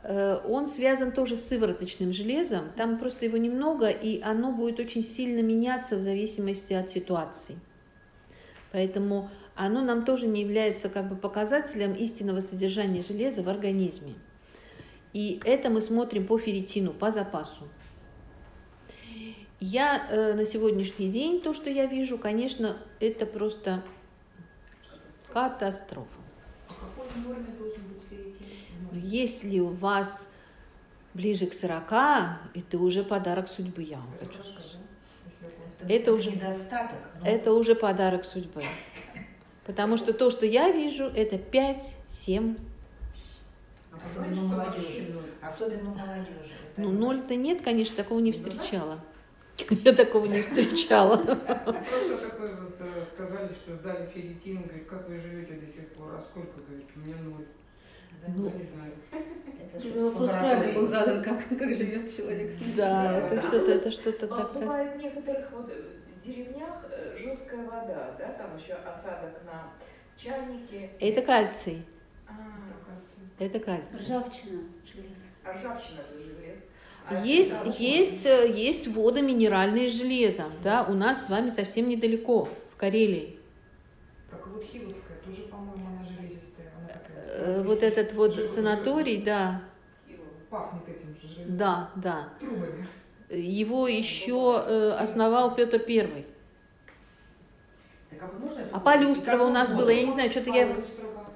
Э, он связан тоже с сывороточным железом, там просто его немного, и оно будет очень сильно меняться в зависимости от ситуации. Поэтому оно нам тоже не является как бы показателем истинного содержания железа в организме. И это мы смотрим по ферритину, по запасу. Я э, на сегодняшний день, то, что я вижу, конечно, это просто катастрофа. В какой норме должен быть ферритин? Если у вас ближе к сорока, это уже подарок судьбы, я вам хочу сказать. Это, это, уже, недостаток, но... это уже подарок судьбы. Потому что то, что я вижу, это пять-семь. Особенно у молодежи. Особенно у молодежи. Ну, ноль-то нет, конечно, такого не встречала. Я такого не встречала. Просто такой вот сказали, что сдали ферритин, говорит, как вы живете до сих пор, а сколько, говорит, у меня ноль. Ну, вопрос правильный был задан, как живет человек. Да, это что-то так. Бывает в некоторых деревнях жесткая вода, да, там еще осадок на чайнике. Это кальций. Это кальций. Ржавчина, железо. А ржавчина это железо. А есть, есть, есть вода минеральное железо. Да, у нас с вами совсем недалеко, в Карелии. Так вот Хилская тоже, по-моему, она железистая. Она такая, вот желез... этот вот желез... санаторий, желез... да. Пахнет этим железом. Да, да. Трубами. Его еще э, основал Петр Первый. Так, а можно, а Полюстрово у нас было, я не знаю, что-то я...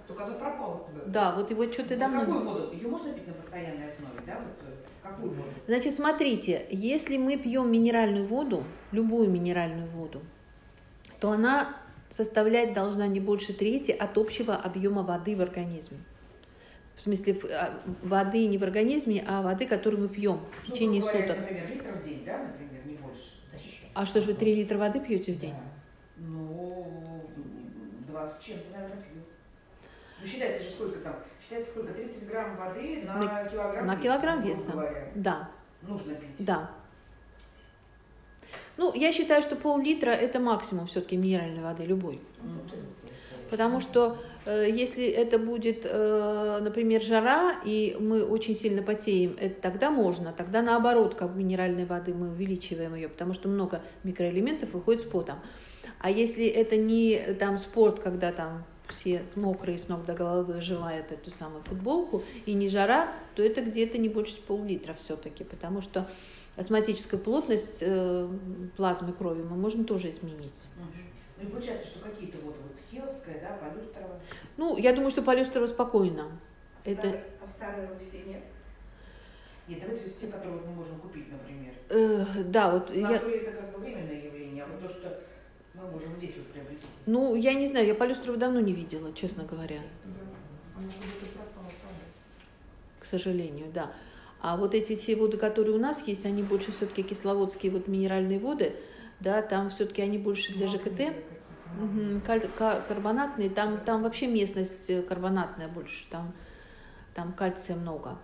Только оно пропало куда-то. Да, вот его что-то ну, давно... Какую воду? Ее можно пить на постоянной основе, да? Вот, какую воду? Значит, смотрите, если мы пьем минеральную воду, любую минеральную воду, то она составлять должна не больше трети от общего объема воды в организме. В смысле, воды не в организме, а воды, которую мы пьем в течение ну, говоря, суток. Например, литр в день, да, например, не больше. Да, а что ж вы три литра воды пьете в день? Да. Ну, двадцать чем-то, наверное, пью. Ну, считайте же, сколько там? Считайте, сколько? тридцать грамм воды на, на килограмм на веса. На килограмм веса, говоря, да. Нужно пить. Да. Ну, я считаю, что пол-литра – это максимум все-таки минеральной воды, любой. Mm-hmm. Потому что э, если это будет, э, например, жара, и мы очень сильно потеем, это тогда можно. Тогда наоборот, как минеральной воды мы увеличиваем ее, потому что много микроэлементов выходит с потом. А если это не там спорт, когда там все мокрые с ног до головы жевают эту самую футболку, и не жара, то это где-то не больше пол-литра все-таки, потому что осмотическая плотность э, плазмы крови мы можем тоже изменить. Ну и получается, что какие-то вот, вот Хилская, да, Полюстрово. Ну, я думаю, что Полюстрово спокойно. А в это... старой, а в старой Руси нет? Нет, давайте все те, которые мы можем купить, например. Э, да, вот санаторий я... это как бы временное явление, а вот то, что мы можем здесь вот приобрести. Ну, я не знаю, я Полюстрово давно не видела, честно говоря. Да. К сожалению, да. А вот эти все воды, которые у нас есть, они больше все-таки кисловодские вот минеральные воды. Да, там все-таки они больше для ЖКТ, карбонатные, там, там вообще местность карбонатная больше, там, там кальция много,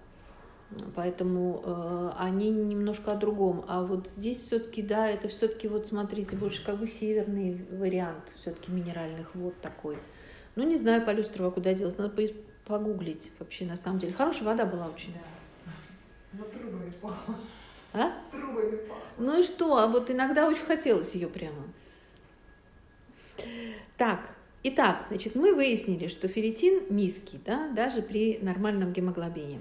поэтому э, они немножко о другом. А вот здесь все-таки, да, это все-таки, вот смотрите, больше как бы северный вариант все-таки минеральных вод такой. Ну, не знаю, Полюстрово куда делось, надо погуглить вообще на самом деле. Хорошая вода была очень. Да. А? Ну и что? А вот иногда очень хотелось ее прямо. Так, итак, значит, мы выяснили, что ферритин низкий, да, даже при нормальном гемоглобине.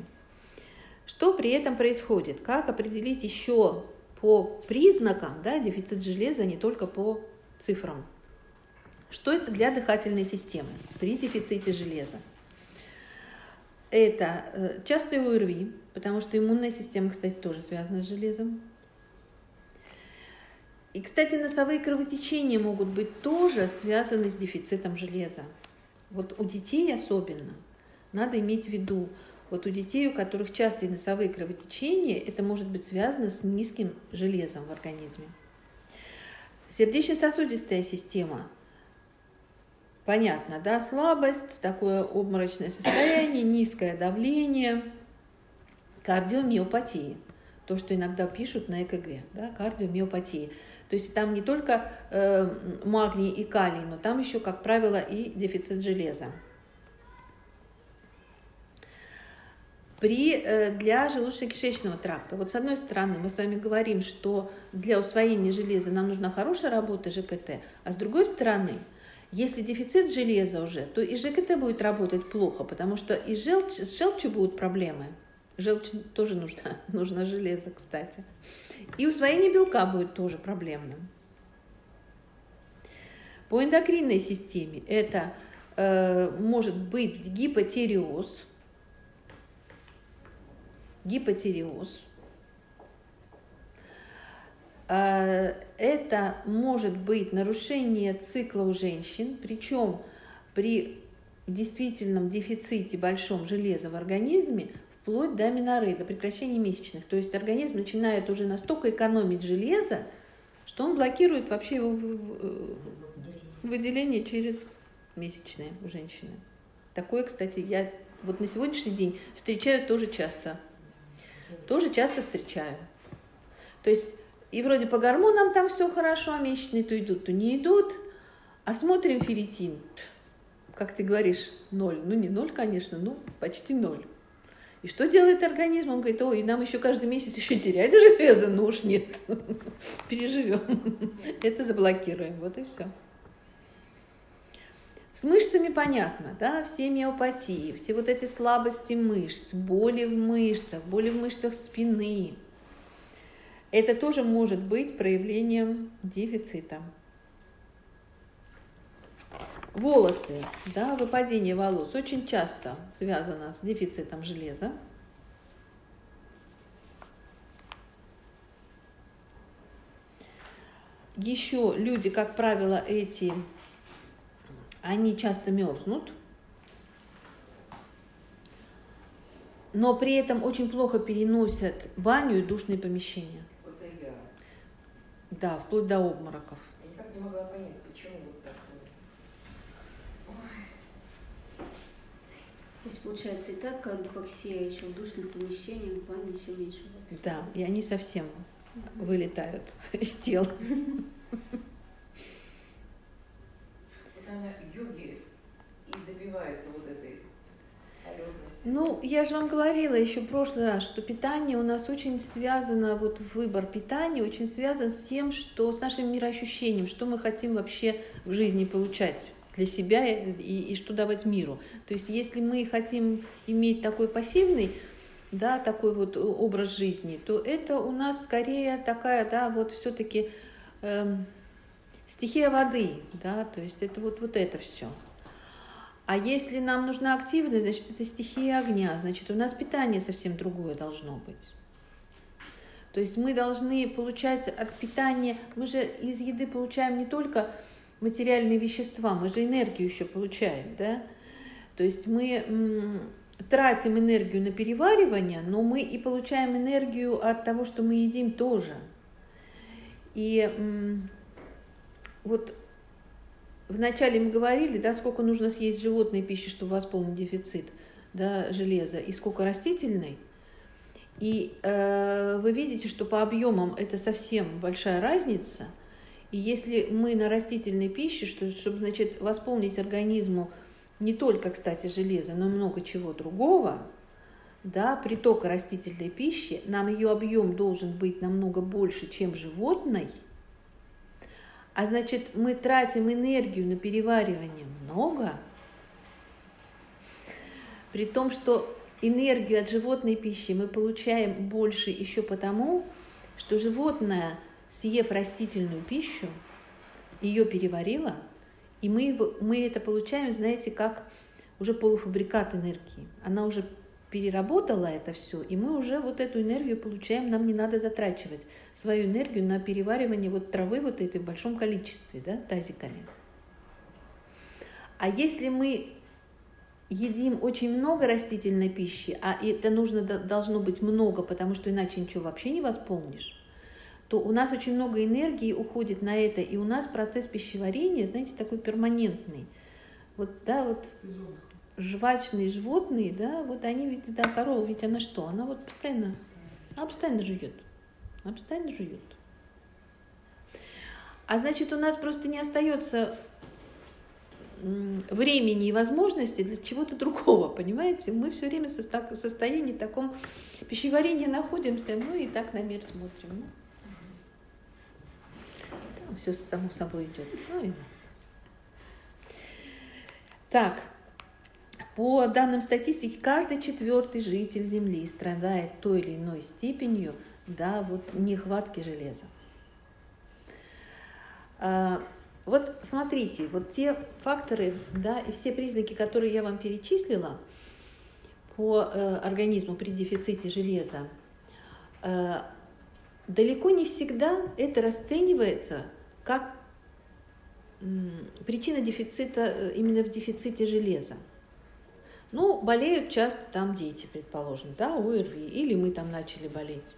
Что при этом происходит? Как определить еще по признакам, да, дефицит железа, не только по цифрам. Что это для дыхательной системы при дефиците железа? Это частые ОРВИ, потому что иммунная система, кстати, тоже связана с железом. И, кстати, носовые кровотечения могут быть тоже связаны с дефицитом железа. Вот у детей особенно надо иметь в виду, вот у детей, у которых частые носовые кровотечения, это может быть связано с низким железом в организме. Сердечно-сосудистая система. Понятно, да, слабость, такое обморочное состояние, низкое давление, кардиомиопатии. То, что иногда пишут на ЭКГ, да, кардиомиопатии. То есть там не только э, магний и калий, но там еще, как правило, и дефицит железа. При, э, для желудочно-кишечного тракта. Вот с одной стороны мы с вами говорим, что для усвоения железа нам нужна хорошая работа ЖКТ, а с другой стороны... Если дефицит железа уже, то и ЖКТ будет работать плохо, потому что и желчь, с желчью будут проблемы. Желчь тоже нужна, нужно железо, кстати. И усвоение белка будет тоже проблемным. По эндокринной системе это э, может быть гипотиреоз. Гипотиреоз. Это может быть нарушение цикла у женщин, причем при действительном дефиците большом железа в организме, вплоть до менорреи, до прекращения месячных. То есть организм начинает уже настолько экономить железо, что он блокирует вообще его выделение через месячные у женщины. Такое, кстати, я вот на сегодняшний день встречаю тоже часто. Тоже часто встречаю. То есть и вроде по гормонам там все хорошо, а месячные то идут, то не идут. А смотрим ферритин. Как ты говоришь, ноль. Ну, не ноль, конечно, но почти ноль. И что делает организм? Он говорит, ой, нам еще каждый месяц еще терять железо. Ну уж нет, переживем. Это заблокируем, вот и все. С мышцами понятно, да, все миопатии, все вот эти слабости мышц, боли в мышцах, боли в мышцах спины. Это тоже может быть проявлением дефицита. Волосы, да, выпадение волос очень часто связано с дефицитом железа. Еще люди, как правило, эти, они часто мерзнут, но при этом очень плохо переносят баню и душные помещения. Да, вплоть до обмороков. Я никак не могла понять, почему вот так вот. Ой. То есть получается и так, как гипоксия, еще в душных помещениях, в бане еще меньше воды. Да, и они совсем угу. вылетают из тела. Вот она йоги и добивается вот этой алётности. Ну, я же вам говорила еще в прошлый раз, что питание у нас очень связано, вот выбор питания очень связан с тем, что с нашим мироощущением, что мы хотим вообще в жизни получать для себя и, и, и что давать миру. То есть, если мы хотим иметь такой пассивный, да, такой вот образ жизни, то это у нас скорее такая, да, вот все-таки э, стихия воды, да, то есть это вот, вот это все. А если нам нужна активность, значит, это стихия огня, значит, у нас питание совсем другое должно быть. То есть мы должны получать от питания, мы же из еды получаем не только материальные вещества, мы же энергию еще получаем, да? То есть мы м, тратим энергию на переваривание, но мы и получаем энергию от того, что мы едим тоже. И м, вот... Вначале мы говорили, да, сколько нужно съесть животной пищи, чтобы восполнить дефицит, да, железа, и сколько растительной. И э, вы видите, что по объемам это совсем большая разница. И если мы на растительной пище, что, чтобы, значит, восполнить организму не только, кстати, железо, но много чего другого, да, притока растительной пищи, нам ее объем должен быть намного больше, чем животной. А значит, мы тратим энергию на переваривание много, при том, что энергию от животной пищи мы получаем больше еще потому, что животное, съев растительную пищу, ее переварила, и мы, его, мы это получаем, знаете, как уже полуфабрикат энергии. Она уже переработала это все, и мы уже вот эту энергию получаем, нам не надо затрачивать свою энергию на переваривание вот травы вот этой в большом количестве, да, тазиками. А если мы едим очень много растительной пищи, а это нужно, должно быть много, потому что иначе ничего вообще не воспомнишь, то у нас очень много энергии уходит на это, и у нас процесс пищеварения, знаете, такой перманентный. Вот, да, вот жвачные животные, да, вот они ведь, да, корова, ведь она что? Она вот постоянно, она постоянно жует, она постоянно жует. А значит, у нас просто не остается времени и возможности для чего-то другого, понимаете? Мы все время в состоянии таком пищеварении находимся, ну и так на мир смотрим. Там все само собой идет. Ну и... Так, по данным статистики, каждый четвертый житель Земли страдает той или иной степенью, да, вот нехватки железа. Вот смотрите, вот те факторы, да, и все признаки, которые я вам перечислила по э, организму при дефиците железа, э, далеко не всегда это расценивается как э, причина дефицита, э, именно в дефиците железа. Ну, болеют часто там дети, предположим, да, ОРВИ, или мы там начали болеть.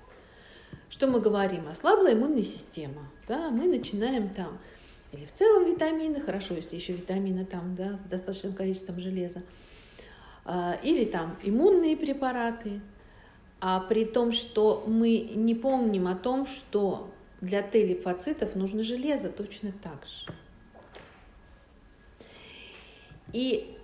Что мы говорим? Ослабла иммунная система, да, мы начинаем там... Или в целом витамины, хорошо, если еще витамины там, да, с достаточным количеством железа. Или там иммунные препараты. А при том, что мы не помним о том, что для Т-лимфоцитов нужно железо точно так же. И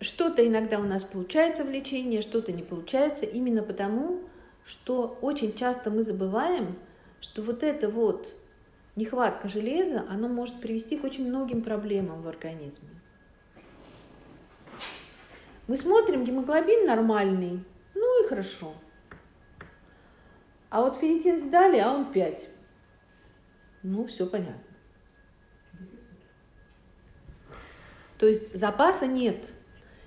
что-то иногда у нас получается в лечении, что-то не получается, именно потому, что очень часто мы забываем, что вот это вот... нехватка железа, она может привести к очень многим проблемам в организме. Мы смотрим, гемоглобин нормальный, ну и хорошо. А вот ферритин сдали, а он пять. Ну, все понятно. То есть запаса нет.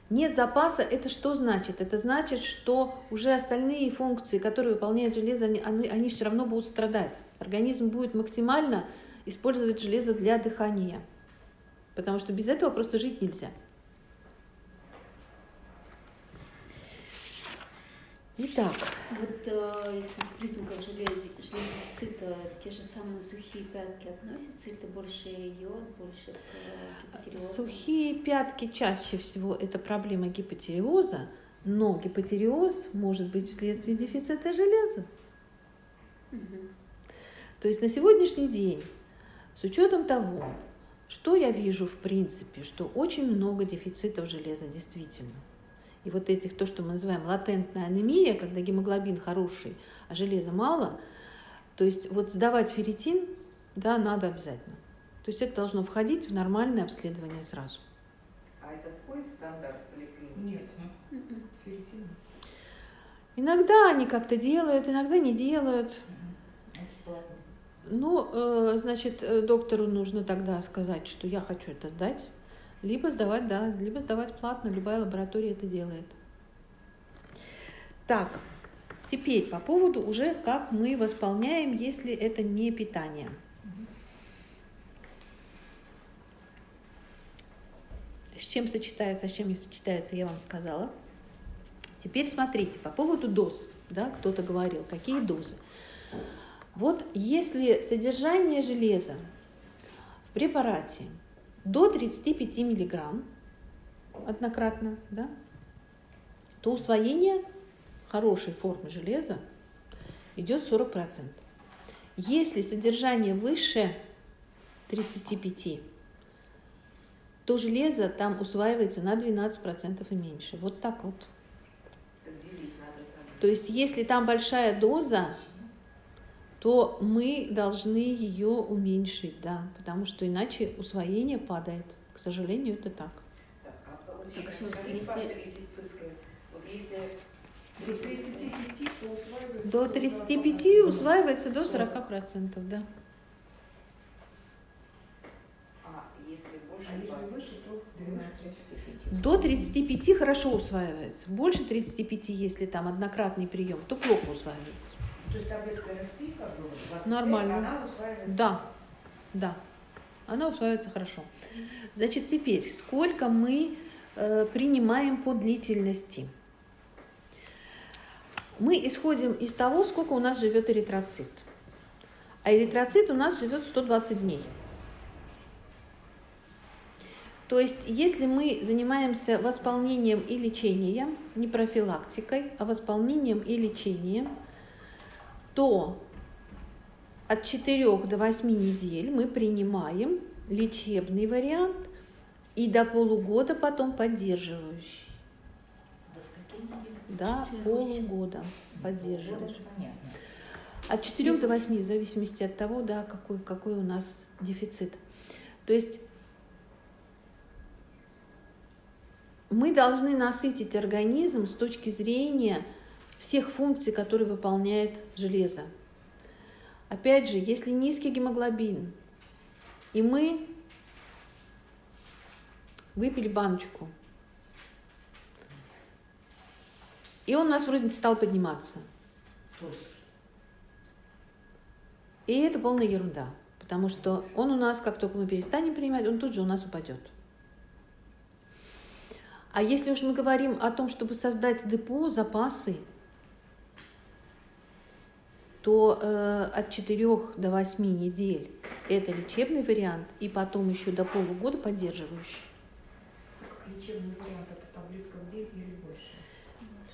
Нет запаса, это что значит? Это значит, что уже остальные функции, которые выполняет железо, они, они, они все равно будут страдать. Организм будет максимально использовать железо для дыхания, потому что без этого просто жить нельзя. Итак. Вот э, если с признаков железодефицита те же самые сухие пятки относятся, это больше йод, больше гипотериоза? Сухие пятки чаще всего это проблема гипотериоза, но гипотериоз может быть вследствие дефицита железа. Угу. То есть на сегодняшний день, с учетом того, что я вижу в принципе, что очень много дефицитов железа действительно. И вот этих, то, что мы называем латентная анемия, когда гемоглобин хороший, а железа мало, то есть вот сдавать ферритин, да, надо обязательно. То есть это должно входить в нормальное обследование сразу. А это входит в стандарт поликлиники? Нет. Ферритин. Иногда они как-то делают, иногда не делают. Ну, значит, доктору нужно тогда сказать, что я хочу это сдать. Либо сдавать, да, либо сдавать платно, любая лаборатория это делает. Так, теперь по поводу уже, как мы восполняем, если это не питание. С чем сочетается, с чем не сочетается, я вам сказала. Теперь смотрите, по поводу доз, да, кто-то говорил, какие дозы. Вот если содержание железа в препарате до тридцати пяти миллиграмм однократно, да, то усвоение хорошей формы железа идет сорок процентов. Если содержание выше тридцати пяти, то железо там усваивается на двенадцать процентов и меньше. Вот так вот. То есть если там большая доза, то мы должны ее уменьшить, да, потому что иначе усвоение падает. К сожалению, это так. Так, а получается, они пошли эти цифры. Вот если до тридцати пяти, то усваивается... До тридцати пяти усваивается до сорока процентов, да. А если выше, то двенадцать, тридцать пять. До тридцати пяти хорошо усваивается. Больше тридцати пяти, если там однократный прием, то плохо усваивается. То есть таблетка эн эс пэ как бы двадцать пять, нормально. Она усваивается? Да, да. Она усваивается хорошо. Значит, теперь, сколько мы э, принимаем по длительности? Мы исходим из того, сколько у нас живет эритроцит. А эритроцит у нас живет сто двадцать дней. То есть, если мы занимаемся восполнением и лечением, не профилактикой, а восполнением и лечением, то от четырёх до восьми недель мы принимаем лечебный вариант и до полугода потом поддерживающий. До скольки недель? До полугода поддерживающий. От четырёх до восьми, в зависимости от того, да, какой, какой у нас дефицит. То есть мы должны насытить организм с точки зрения всех функций, которые выполняет железо. Опять же, если низкий гемоглобин, и мы выпили баночку, и он у нас вроде стал подниматься. И это полная ерунда, потому что он у нас, как только мы перестанем принимать, он тут же у нас упадет. А если уж мы говорим о том, чтобы создать депо, запасы, то э, от четырёх до восьми недель это лечебный вариант, и потом еще до полугода поддерживающий. Лечебный вариант это таблетка в день или больше?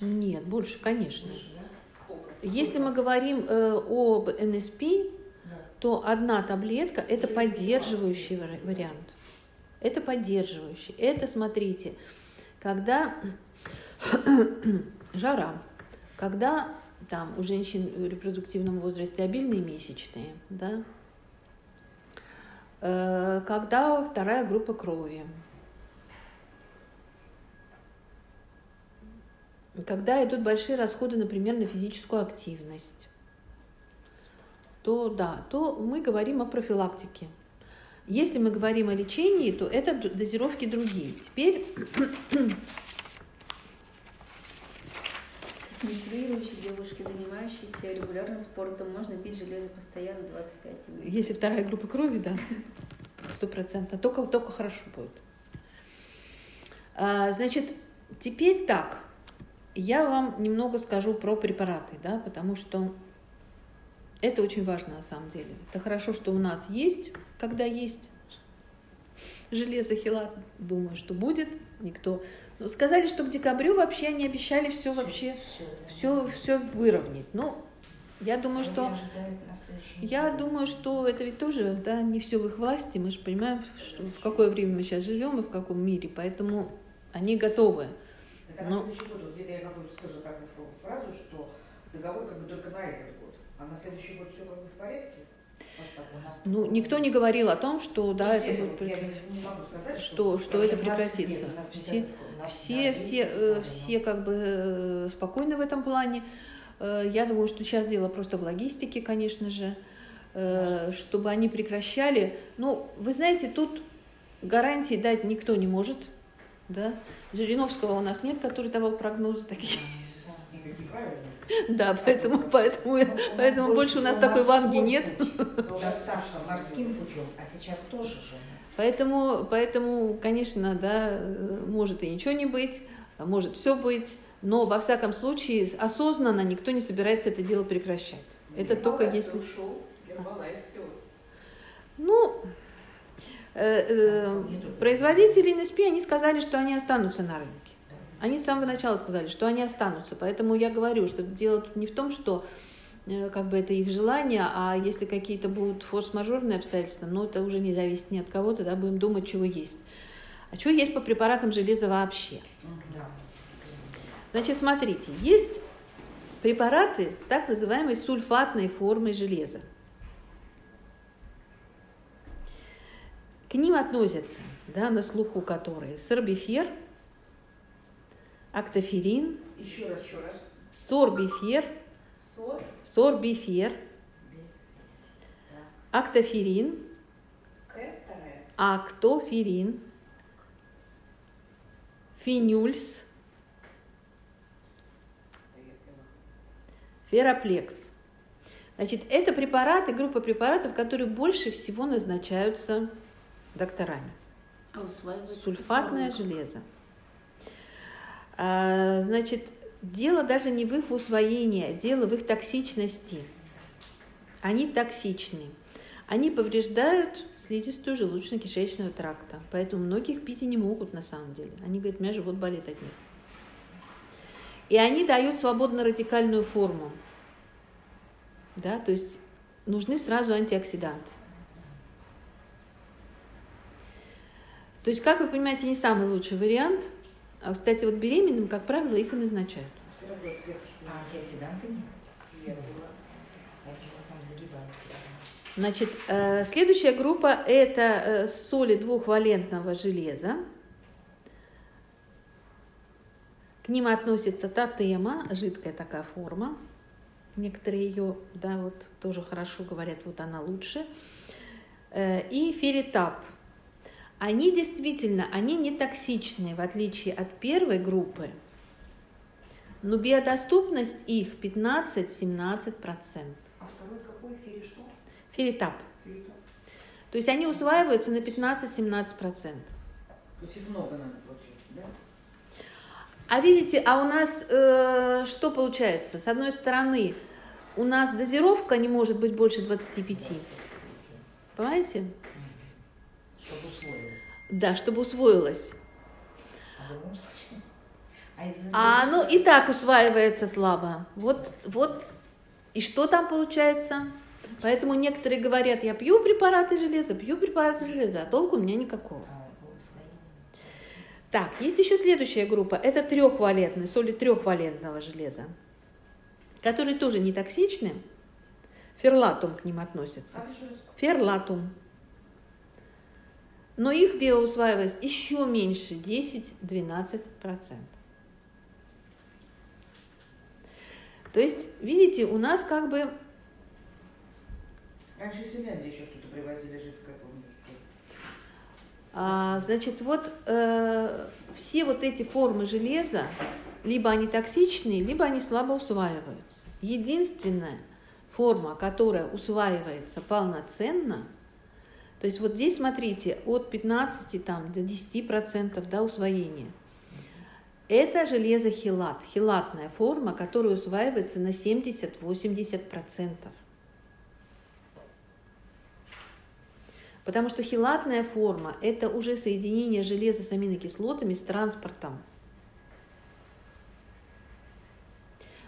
Нет, больше, конечно. Больше, да? Сколько? Если мы говорим э, об эн эс пэ, да, то одна таблетка это поддерживающий вариант. Это поддерживающий. Это, смотрите, когда жара, когда там у женщин в репродуктивном возрасте обильные месячные, да, э, когда вторая группа крови, когда идут большие расходы, например, на физическую активность, то да, то мы говорим о профилактике. Если мы говорим о лечении, то это дозировки другие. Теперь менструирующие девушки, занимающиеся регулярно спортом, можно пить железо постоянно двадцать пять минут. Если вторая группа крови, да, сто процентов, только, только хорошо будет. А, значит, теперь так, я вам немного скажу про препараты, да, потому что это очень важно на самом деле. Это хорошо, что у нас есть, когда есть железо, хилат, думаю, что будет, никто... Ну, сказали, что к декабрю вообще они обещали все вообще, все, все, все выровнять. Ну, я думаю, что... Я думаю, что это ведь тоже, да, не все в их власти. Мы же понимаем, что, в какое время мы сейчас живем и в каком мире, поэтому они готовы. Но... Где-то я какую-то скажу такую фразу, что договор как бы только на этот год, а на следующий год все как бы в порядке. Ну, никто не говорил о том, что да, все, это будет, сказать, что, что, что это прекратится. Все, все, все, все как бы спокойны в этом плане. Я думаю, что сейчас дело просто в логистике, конечно же, чтобы они прекращали. Ну, вы знаете, тут гарантии дать никто не может. Да? Жириновского у нас нет, который давал прогнозы такие. Да, поэтому, поэтому, поэтому больше у нас такой Ванги нет. Доставшим морским путем, а сейчас тоже же. Поэтому, поэтому, конечно, да, может и ничего не быть, может все быть, но во всяком случае осознанно никто не собирается это дело прекращать. Это только если. Ушел, Гербала и все. Ну, производители эн эс пэ, они сказали, что они останутся на рынке. Они с самого начала сказали, что они останутся. Поэтому я говорю, что дело тут не в том, что как бы это их желание, а если какие-то будут форс-мажорные обстоятельства, ну, это уже не зависит ни от кого, тогда будем думать, чего есть. А чего есть по препаратам железа вообще? Значит, смотрите, есть препараты с так называемой сульфатной формой железа. К ним относятся, да, на слуху которые сорбифер, актоферин, еще раз, еще раз. Сорбифер, Сор? сорбифер, актоферин, А кто феррин? Фенюльс. Ферроплекс. Значит, это препараты, группа препаратов, которые больше всего назначаются докторами. А сульфатное железо. А, значит, дело даже не в их усвоении, а дело в их токсичности. Они токсичны. Они повреждают слизистую желудочно-кишечного тракта. Поэтому многих пить и не могут на самом деле. Они говорят, у меня живот болит от них. И они дают свободно-радикальную форму. Да, то есть нужны сразу антиоксиданты. То есть, как вы понимаете, не самый лучший вариант. А, кстати, вот беременным, как правило, их и назначают. А антиоксиданты нет? Значит, следующая группа – это соли двухвалентного железа. К ним относится тотема, жидкая такая форма. Некоторые ее, да, вот тоже хорошо говорят, вот она лучше. И ферритаб. Они действительно, они не токсичны, в отличие от первой группы. Но биодоступность их пятнадцать-семнадцать процентов. А второй какой ферритаб? Ферритаб. То есть они усваиваются на пятнадцать-семнадцать процентов. То есть много надо получить, да? А видите, а у нас э, что получается? С одной стороны, у нас дозировка не может быть больше двадцати пяти. Понимаете? Чтобы усвоилось. Да, чтобы усвоилось. А, а оно и так усваивается слабо. Вот, вот. И что там получается? Поэтому некоторые говорят, я пью препараты железа, пью препараты железа, а толку у меня никакого. Так, есть еще следующая группа. Это трехвалентные, соли трехвалентного железа, которые тоже не токсичны. Ферлатум к ним относится. Ферлатум. Но их биоусваиваемость еще меньше, десять-двенадцать процентов. То есть, видите, у нас как бы... Раньше из Финляндии еще что-то привозили жидкое, помню. А, значит, вот э, все вот эти формы железа, либо они токсичные, либо они слабо усваиваются. Единственная форма, которая усваивается полноценно, то есть вот здесь, смотрите, от пятнадцати там, до десяти процентов, да, усвоения, это железо хилат, хилатная форма, которая усваивается на семьдесят-восемьдесят процентов. Потому что хилатная форма – это уже соединение железа с аминокислотами, с транспортом.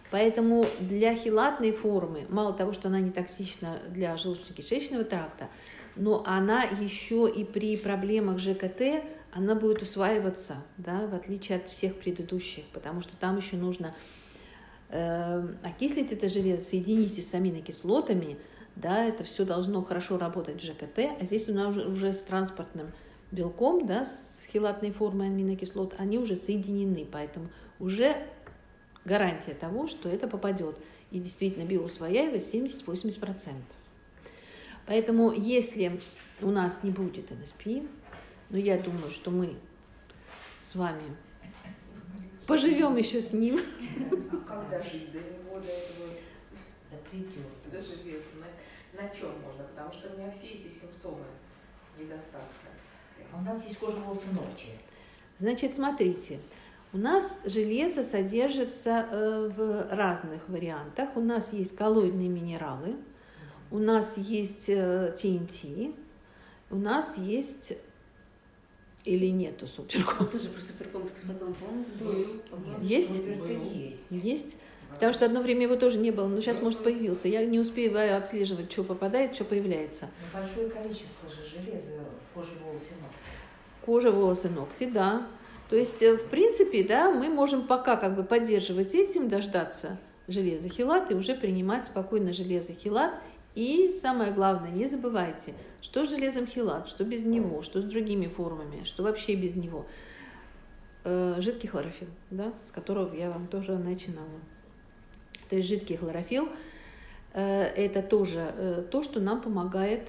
Поэтому для хилатной формы, мало того, что она не токсична для желудочно-кишечного тракта, но она еще и при проблемах ЖКТ, она будет усваиваться, да, в отличие от всех предыдущих, потому что там еще нужно э, окислить это железо, соединить ее с аминокислотами. Да, это все должно хорошо работать в ЖКТ, а здесь у нас уже с транспортным белком, да, с хилатной формой аминокислот, они уже соединены, поэтому уже гарантия того, что это попадет. И действительно биоусвояемость семьдесят-восемьдесят процентов. Поэтому если у нас не будет эн эс пэ, но я думаю, что мы с вами поживем еще с ним. Когда жить до него, до этого? Да придет. Даже вес. На, на чем можно? Потому что у меня все эти симптомы недостатка. А у нас есть кожа, волосы, ногти. Значит, смотрите. У нас железо содержится э, в разных вариантах. У нас есть коллоидные минералы. У нас есть э, ти эн ти. У нас есть... Или нету суперкомплекс? Тоже про суперкомплекс потом помню. Есть? Есть. Есть? Потому что одно время его тоже не было, но сейчас, может, появился. Я не успеваю отслеживать, что попадает, что появляется. Но большое количество же железа, кожи, волосы, ногти. Кожа, волосы, ногти, да. То есть, в принципе, да, мы можем пока как бы поддерживать этим, дождаться железохилат и уже принимать спокойно железохилат. И самое главное, не забывайте, что с железом хилат, что без него, что с другими формами, что вообще без него. Жидкий хлорофилл, да, с которого я вам тоже начинала. То есть жидкий хлорофилл э, – это тоже э, то, что нам помогает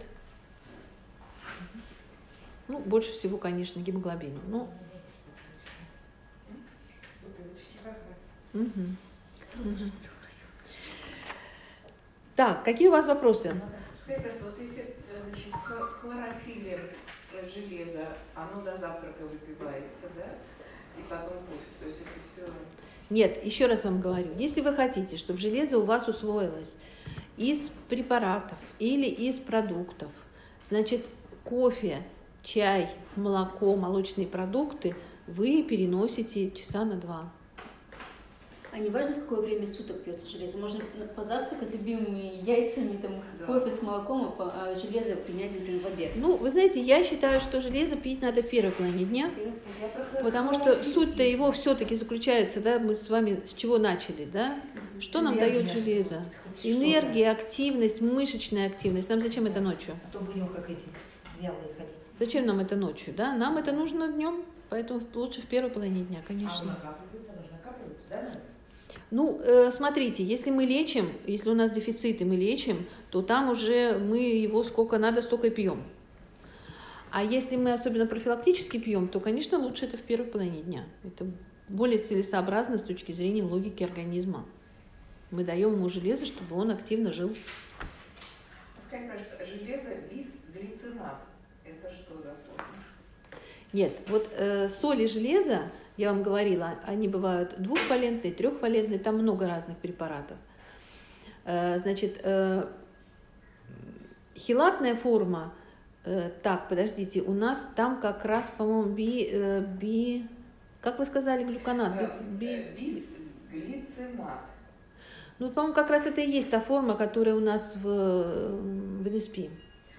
Ну, больше всего, конечно, гемоглобину. Ну, угу. Угу. Так, какие у вас вопросы? Скажите, вот если хлорофиллер железа, оно до завтрака выпивается, да? И потом кофе, то есть это все... Нет, еще раз вам говорю, если вы хотите, чтобы железо у вас усвоилось из препаратов или из продуктов, значит, кофе, чай, молоко, молочные продукты вы переносите часа на два. А не важно, в какое время суток пьется железо? Можно позавтракать любимыми яйцами, там, да. кофе с молоком, а железо принять, например, в обед? Ну, вы знаете, я считаю, что железо пить надо в первой половине дня, потому что суть-то его все-таки заключается, да, мы с вами с чего начали, да? Что нам дает железо? Энергия, активность, мышечная активность. Нам зачем это ночью? А то будем как эти вялые ходить. Зачем нам это ночью, да? Нам это нужно днем, поэтому лучше в первой половине дня, конечно. А накапливается, нужно накапливаться, да? Ну, смотрите, если мы лечим, если у нас дефицит и мы лечим, то там уже мы его сколько надо, столько и пьем. А если мы особенно профилактически пьем, то, конечно, лучше это в первой половине дня. Это более целесообразно с точки зрения логики организма. Мы даем ему железо, чтобы он активно жил. Скажите, пожалуйста, железо без глицинат. Это что за форма? Нет, вот э, соли железа, я вам говорила, они бывают двухвалентные, трехвалентные, там много разных препаратов. Э, значит, э, хилатная форма, э, так, подождите, у нас там как раз, по-моему, би, э, би, как вы сказали, глюконат? Би, би, Бисглицинат. Ну, по-моему, как раз это и есть та форма, которая у нас в, в эн эс пэ.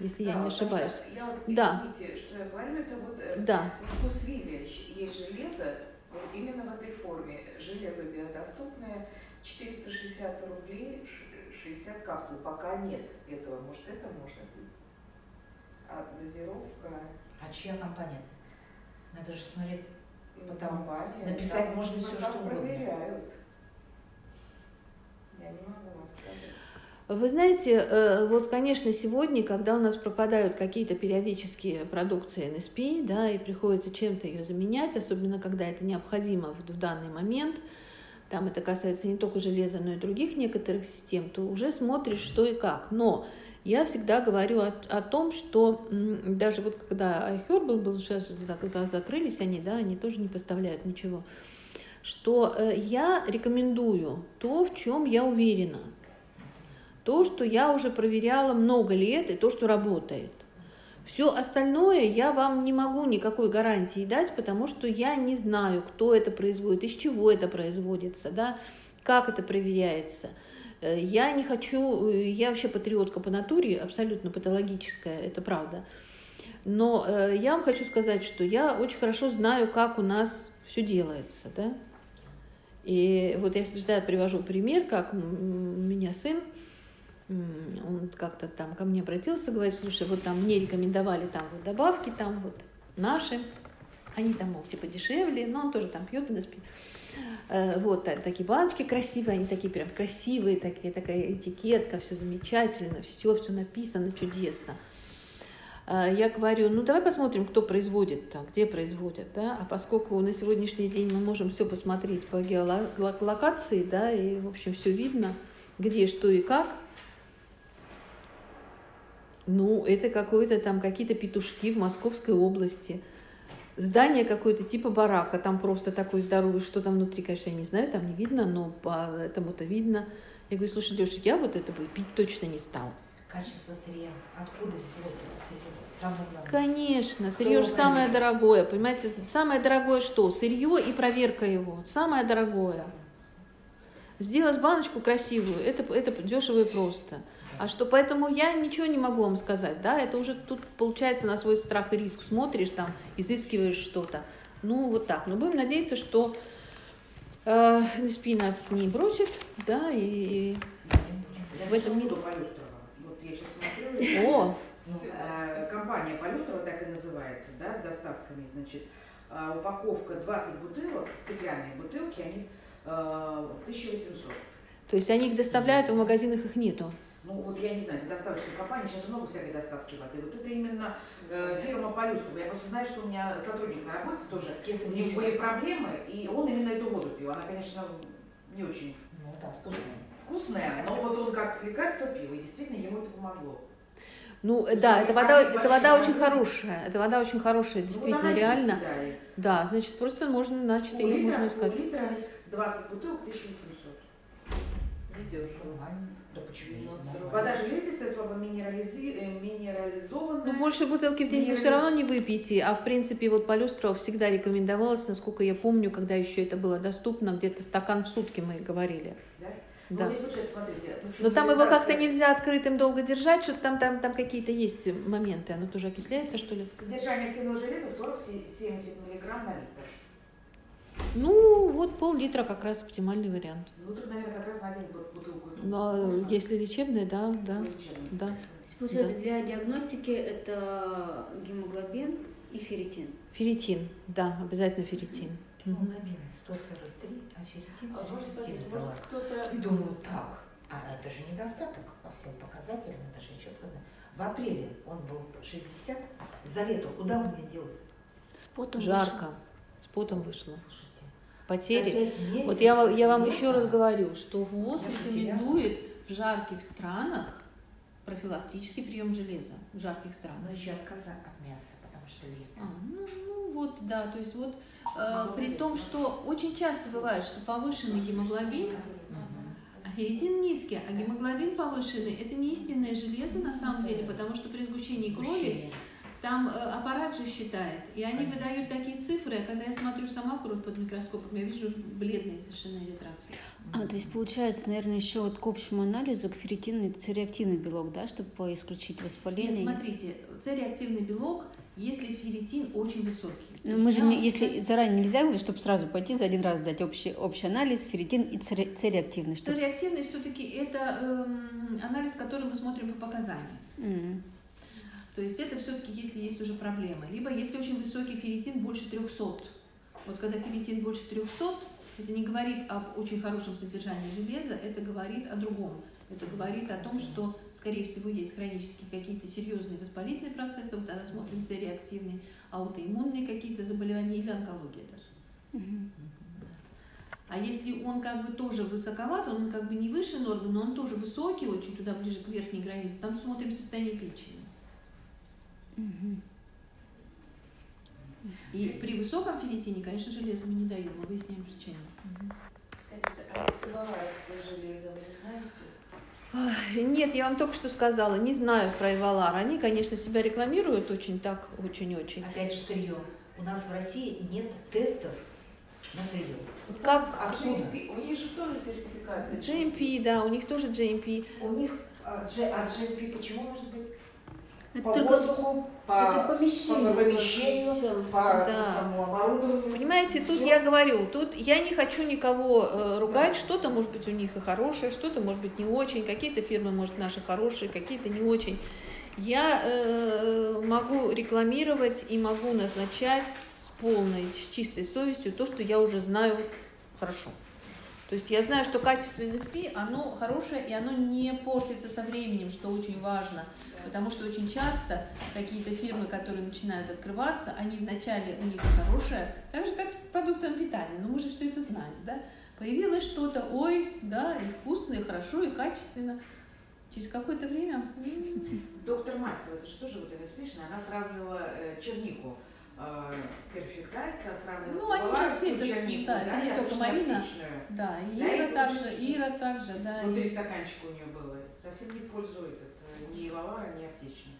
Если да, я не ошибаюсь. Я вот, извините, да. что я говорю, это вот да. вкусвили, есть железо, вот именно в этой форме. Железо биодоступное, четыреста шестьдесят рублей, шестьдесят капсул. Пока нет этого. Может, это может быть? А дозировка... А чья компания? Надо же смотреть. Ну, компания. Написать там, можно все, что угодно. Проверяют. Я не могу вам сказать. Вы знаете, вот, конечно, сегодня, когда у нас пропадают какие-то периодические продукции эн эс пэ, да, и приходится чем-то ее заменять, особенно когда это необходимо в данный момент, там это касается не только железа, но и других некоторых систем, то уже смотришь, что и как. Но я всегда говорю о, о том, что даже вот когда iHerb был, сейчас закрылись они, да, они тоже не поставляют ничего, что я рекомендую то, в чем я уверена. То, что я уже проверяла много лет, и то, что работает. Все остальное я вам не могу никакой гарантии дать, потому что я не знаю, кто это производит, из чего это производится, да, как это проверяется. Я не хочу, я вообще патриотка по натуре, абсолютно патологическая, это правда. Но я вам хочу сказать, что я очень хорошо знаю, как у нас все делается, да. И вот я всегда привожу пример, как у меня сын, он как-то там ко мне обратился, говорит, слушай, вот там мне рекомендовали там вот добавки, там вот наши, они там, мол, типа дешевле, но он тоже там пьет эн эс пэ. Вот такие баночки красивые, они такие прям красивые, такие, такая этикетка, все замечательно, все, все написано чудесно. Я говорю, ну давай посмотрим, кто производит, где производят, да, а поскольку на сегодняшний день мы можем все посмотреть по геолокации, да, и, в общем, все видно, где, что и как. Ну, это какое-то там какие-то петушки в Московской области. Здание какое-то типа барака, там просто такой здоровый, что там внутри, конечно, я не знаю, там не видно, но по этому-то видно. Я говорю, слушай, Леша, я вот это бы пить точно не стала. Качество сырья. Откуда сырье? Самое главное. Конечно, сырье же самое дорогое, понимаете? Самое дорогое что? Сырье и проверка его. Самое дорогое. Сделать баночку красивую, это, это дешево и просто. А что, поэтому я ничего не могу вам сказать, да, это уже тут получается на свой страх и риск смотришь, там, изыскиваешь что-то, ну, вот так. Но будем надеяться, что э, эн эс пэ нас не бросит, да, и, и я в этом мире. Вот я сейчас смотрю, О! Ну, э, компания Полюстрово так и называется, да, с доставками, значит, э, упаковка двадцать бутылок, стеклянные бутылки, они э, тысяча восемьсот. То есть они их доставляют, а в магазинах их нету? Ну вот я не знаю, это доставочная компания, сейчас много всякой доставки воды. Вот это именно э, фирма Полюстрово. Я просто знаю, что у меня сотрудник на работе тоже, у него были проблемы, и он именно эту воду пил. Она, конечно, не очень ну, да, вкусная. вкусная, но вот он как лекарство пил, и действительно ему это помогло. Ну то, да, эта вода, это вода очень хорошая, эта вода очень хорошая, действительно, ну, вот реально. Да, значит, просто можно, значит, ну, ее литра, можно искать. двадцать бутылок, тысяча восемьсот. Да почему? Вода железистая, слабо минерализованная. Ну, больше бутылки в день вы все равно не выпьете. А в принципе, вот Полюстрово всегда рекомендовалось, насколько я помню, когда еще это было доступно, где-то стакан в сутки мы говорили. Да? Да. Вот здесь, смотрите, но там его как-то нельзя открытым долго держать, что-то там, там, там какие-то есть моменты. Оно тоже окисляется, что ли? Содержание активного железа сорок-семьдесят миллиграмм на литр. Ну, вот пол-литра как раз оптимальный вариант. Ну, тут, наверное, как раз на день бутылку. Но если лечебный, да, да. Лечебный. Да. Получается, да. Для диагностики это гемоглобин и ферритин. Ферритин, да, обязательно ферритин. Гемоглобин сто сорок три, а ферритин тридцать семь сдала. И думаю, так, а это же недостаток по всем показателям, это же я четко знаю. В апреле он был шестьдесят, за лето куда он мне делся? Жарко. С потом вышло. Потери. Месяцев, вот я, я вам еще раз говорю, что ВОЗ рекомендует в жарких странах профилактический прием железа. В жарких странах. Но еще отказа от мяса, потому что лето. А, ну, ну вот, да, то есть вот э, при лет, том, да. Что очень часто бывает, что повышенный гемоглобин, а ферритин низкий, а гемоглобин повышенный, это не истинное железо на самом деле, потому что при сгущении крови там аппарат же считает, и они выдают такие цифры, а когда я смотрю сама кровь под микроскопом, я вижу бледные совершенно эритроциты. А, то есть получается, наверное, еще вот к общему анализу, к ферритину, цереактивный белок, да, чтобы исключить воспаление? Нет, смотрите, цереактивный белок, если ферритин очень высокий. Но мы же, не, если заранее нельзя говорить, чтобы сразу пойти за один раз дать общий, общий анализ, ферритин и цереактивный. Цереактивный все-таки это эм, анализ, который мы смотрим по показаниям. Mm. То есть это все-таки, если есть уже проблемы. Либо если очень высокий ферритин, больше трёхсот. Вот когда ферритин больше трёхсот, это не говорит об очень хорошем содержании железа, это говорит о другом. Это говорит о том, что, скорее всего, есть хронические какие-то серьезные воспалительные процессы, вот тогда смотрим цереактивные, аутоиммунные какие-то заболевания или онкология даже. А если он как бы тоже высоковат, он как бы не выше нормы, но он тоже высокий, вот чуть туда ближе к верхней границе, там смотрим состояние печени. Угу. И при высоком ферритине, конечно, железо мы не даем, мы выясняем причину. Угу. Нет, я вам только что сказала, не знаю про Эвалар. Они, конечно, себя рекламируют очень так, очень-очень. Опять же сырье. У нас в России нет тестов на сырье. Как? А джи эм пи? У них же тоже сертификация. джи эм пи, да, у них тоже джи эм пи. У них, а джи эм пи почему может быть? Это по только воздуху, по, по помещению, по, помещению, по да. Самооборудованию. Понимаете, тут все. Я говорю, тут я не хочу никого э, ругать, да. Что-то может быть у них и хорошее, что-то может быть не очень, какие-то фирмы, может, наши хорошие, какие-то не очень. Я э, могу рекламировать и могу назначать с полной, с чистой совестью то, что я уже знаю хорошо. То есть я знаю, что качество эн эс пэ, оно хорошее, и оно не портится со временем, что очень важно. Потому что очень часто какие-то фирмы, которые начинают открываться, они вначале у них хорошее, так же, как с продуктом питания, но мы же все это знаем, да? Появилось что-то, ой, да, и вкусно, и хорошо, и качественно. Через какое-то время... Доктор Мальцева, это же тоже вот эн эс пэ-шная, она сравнивала чернику. Перфектайса, сравнивать ну, они сейчас все это чернику, да, да, не только Марина, да, и да, Ира также, Ира также, да. Ну, три стаканчика у нее было, совсем не в пользу этот, ни Эвалара, ни аптечный.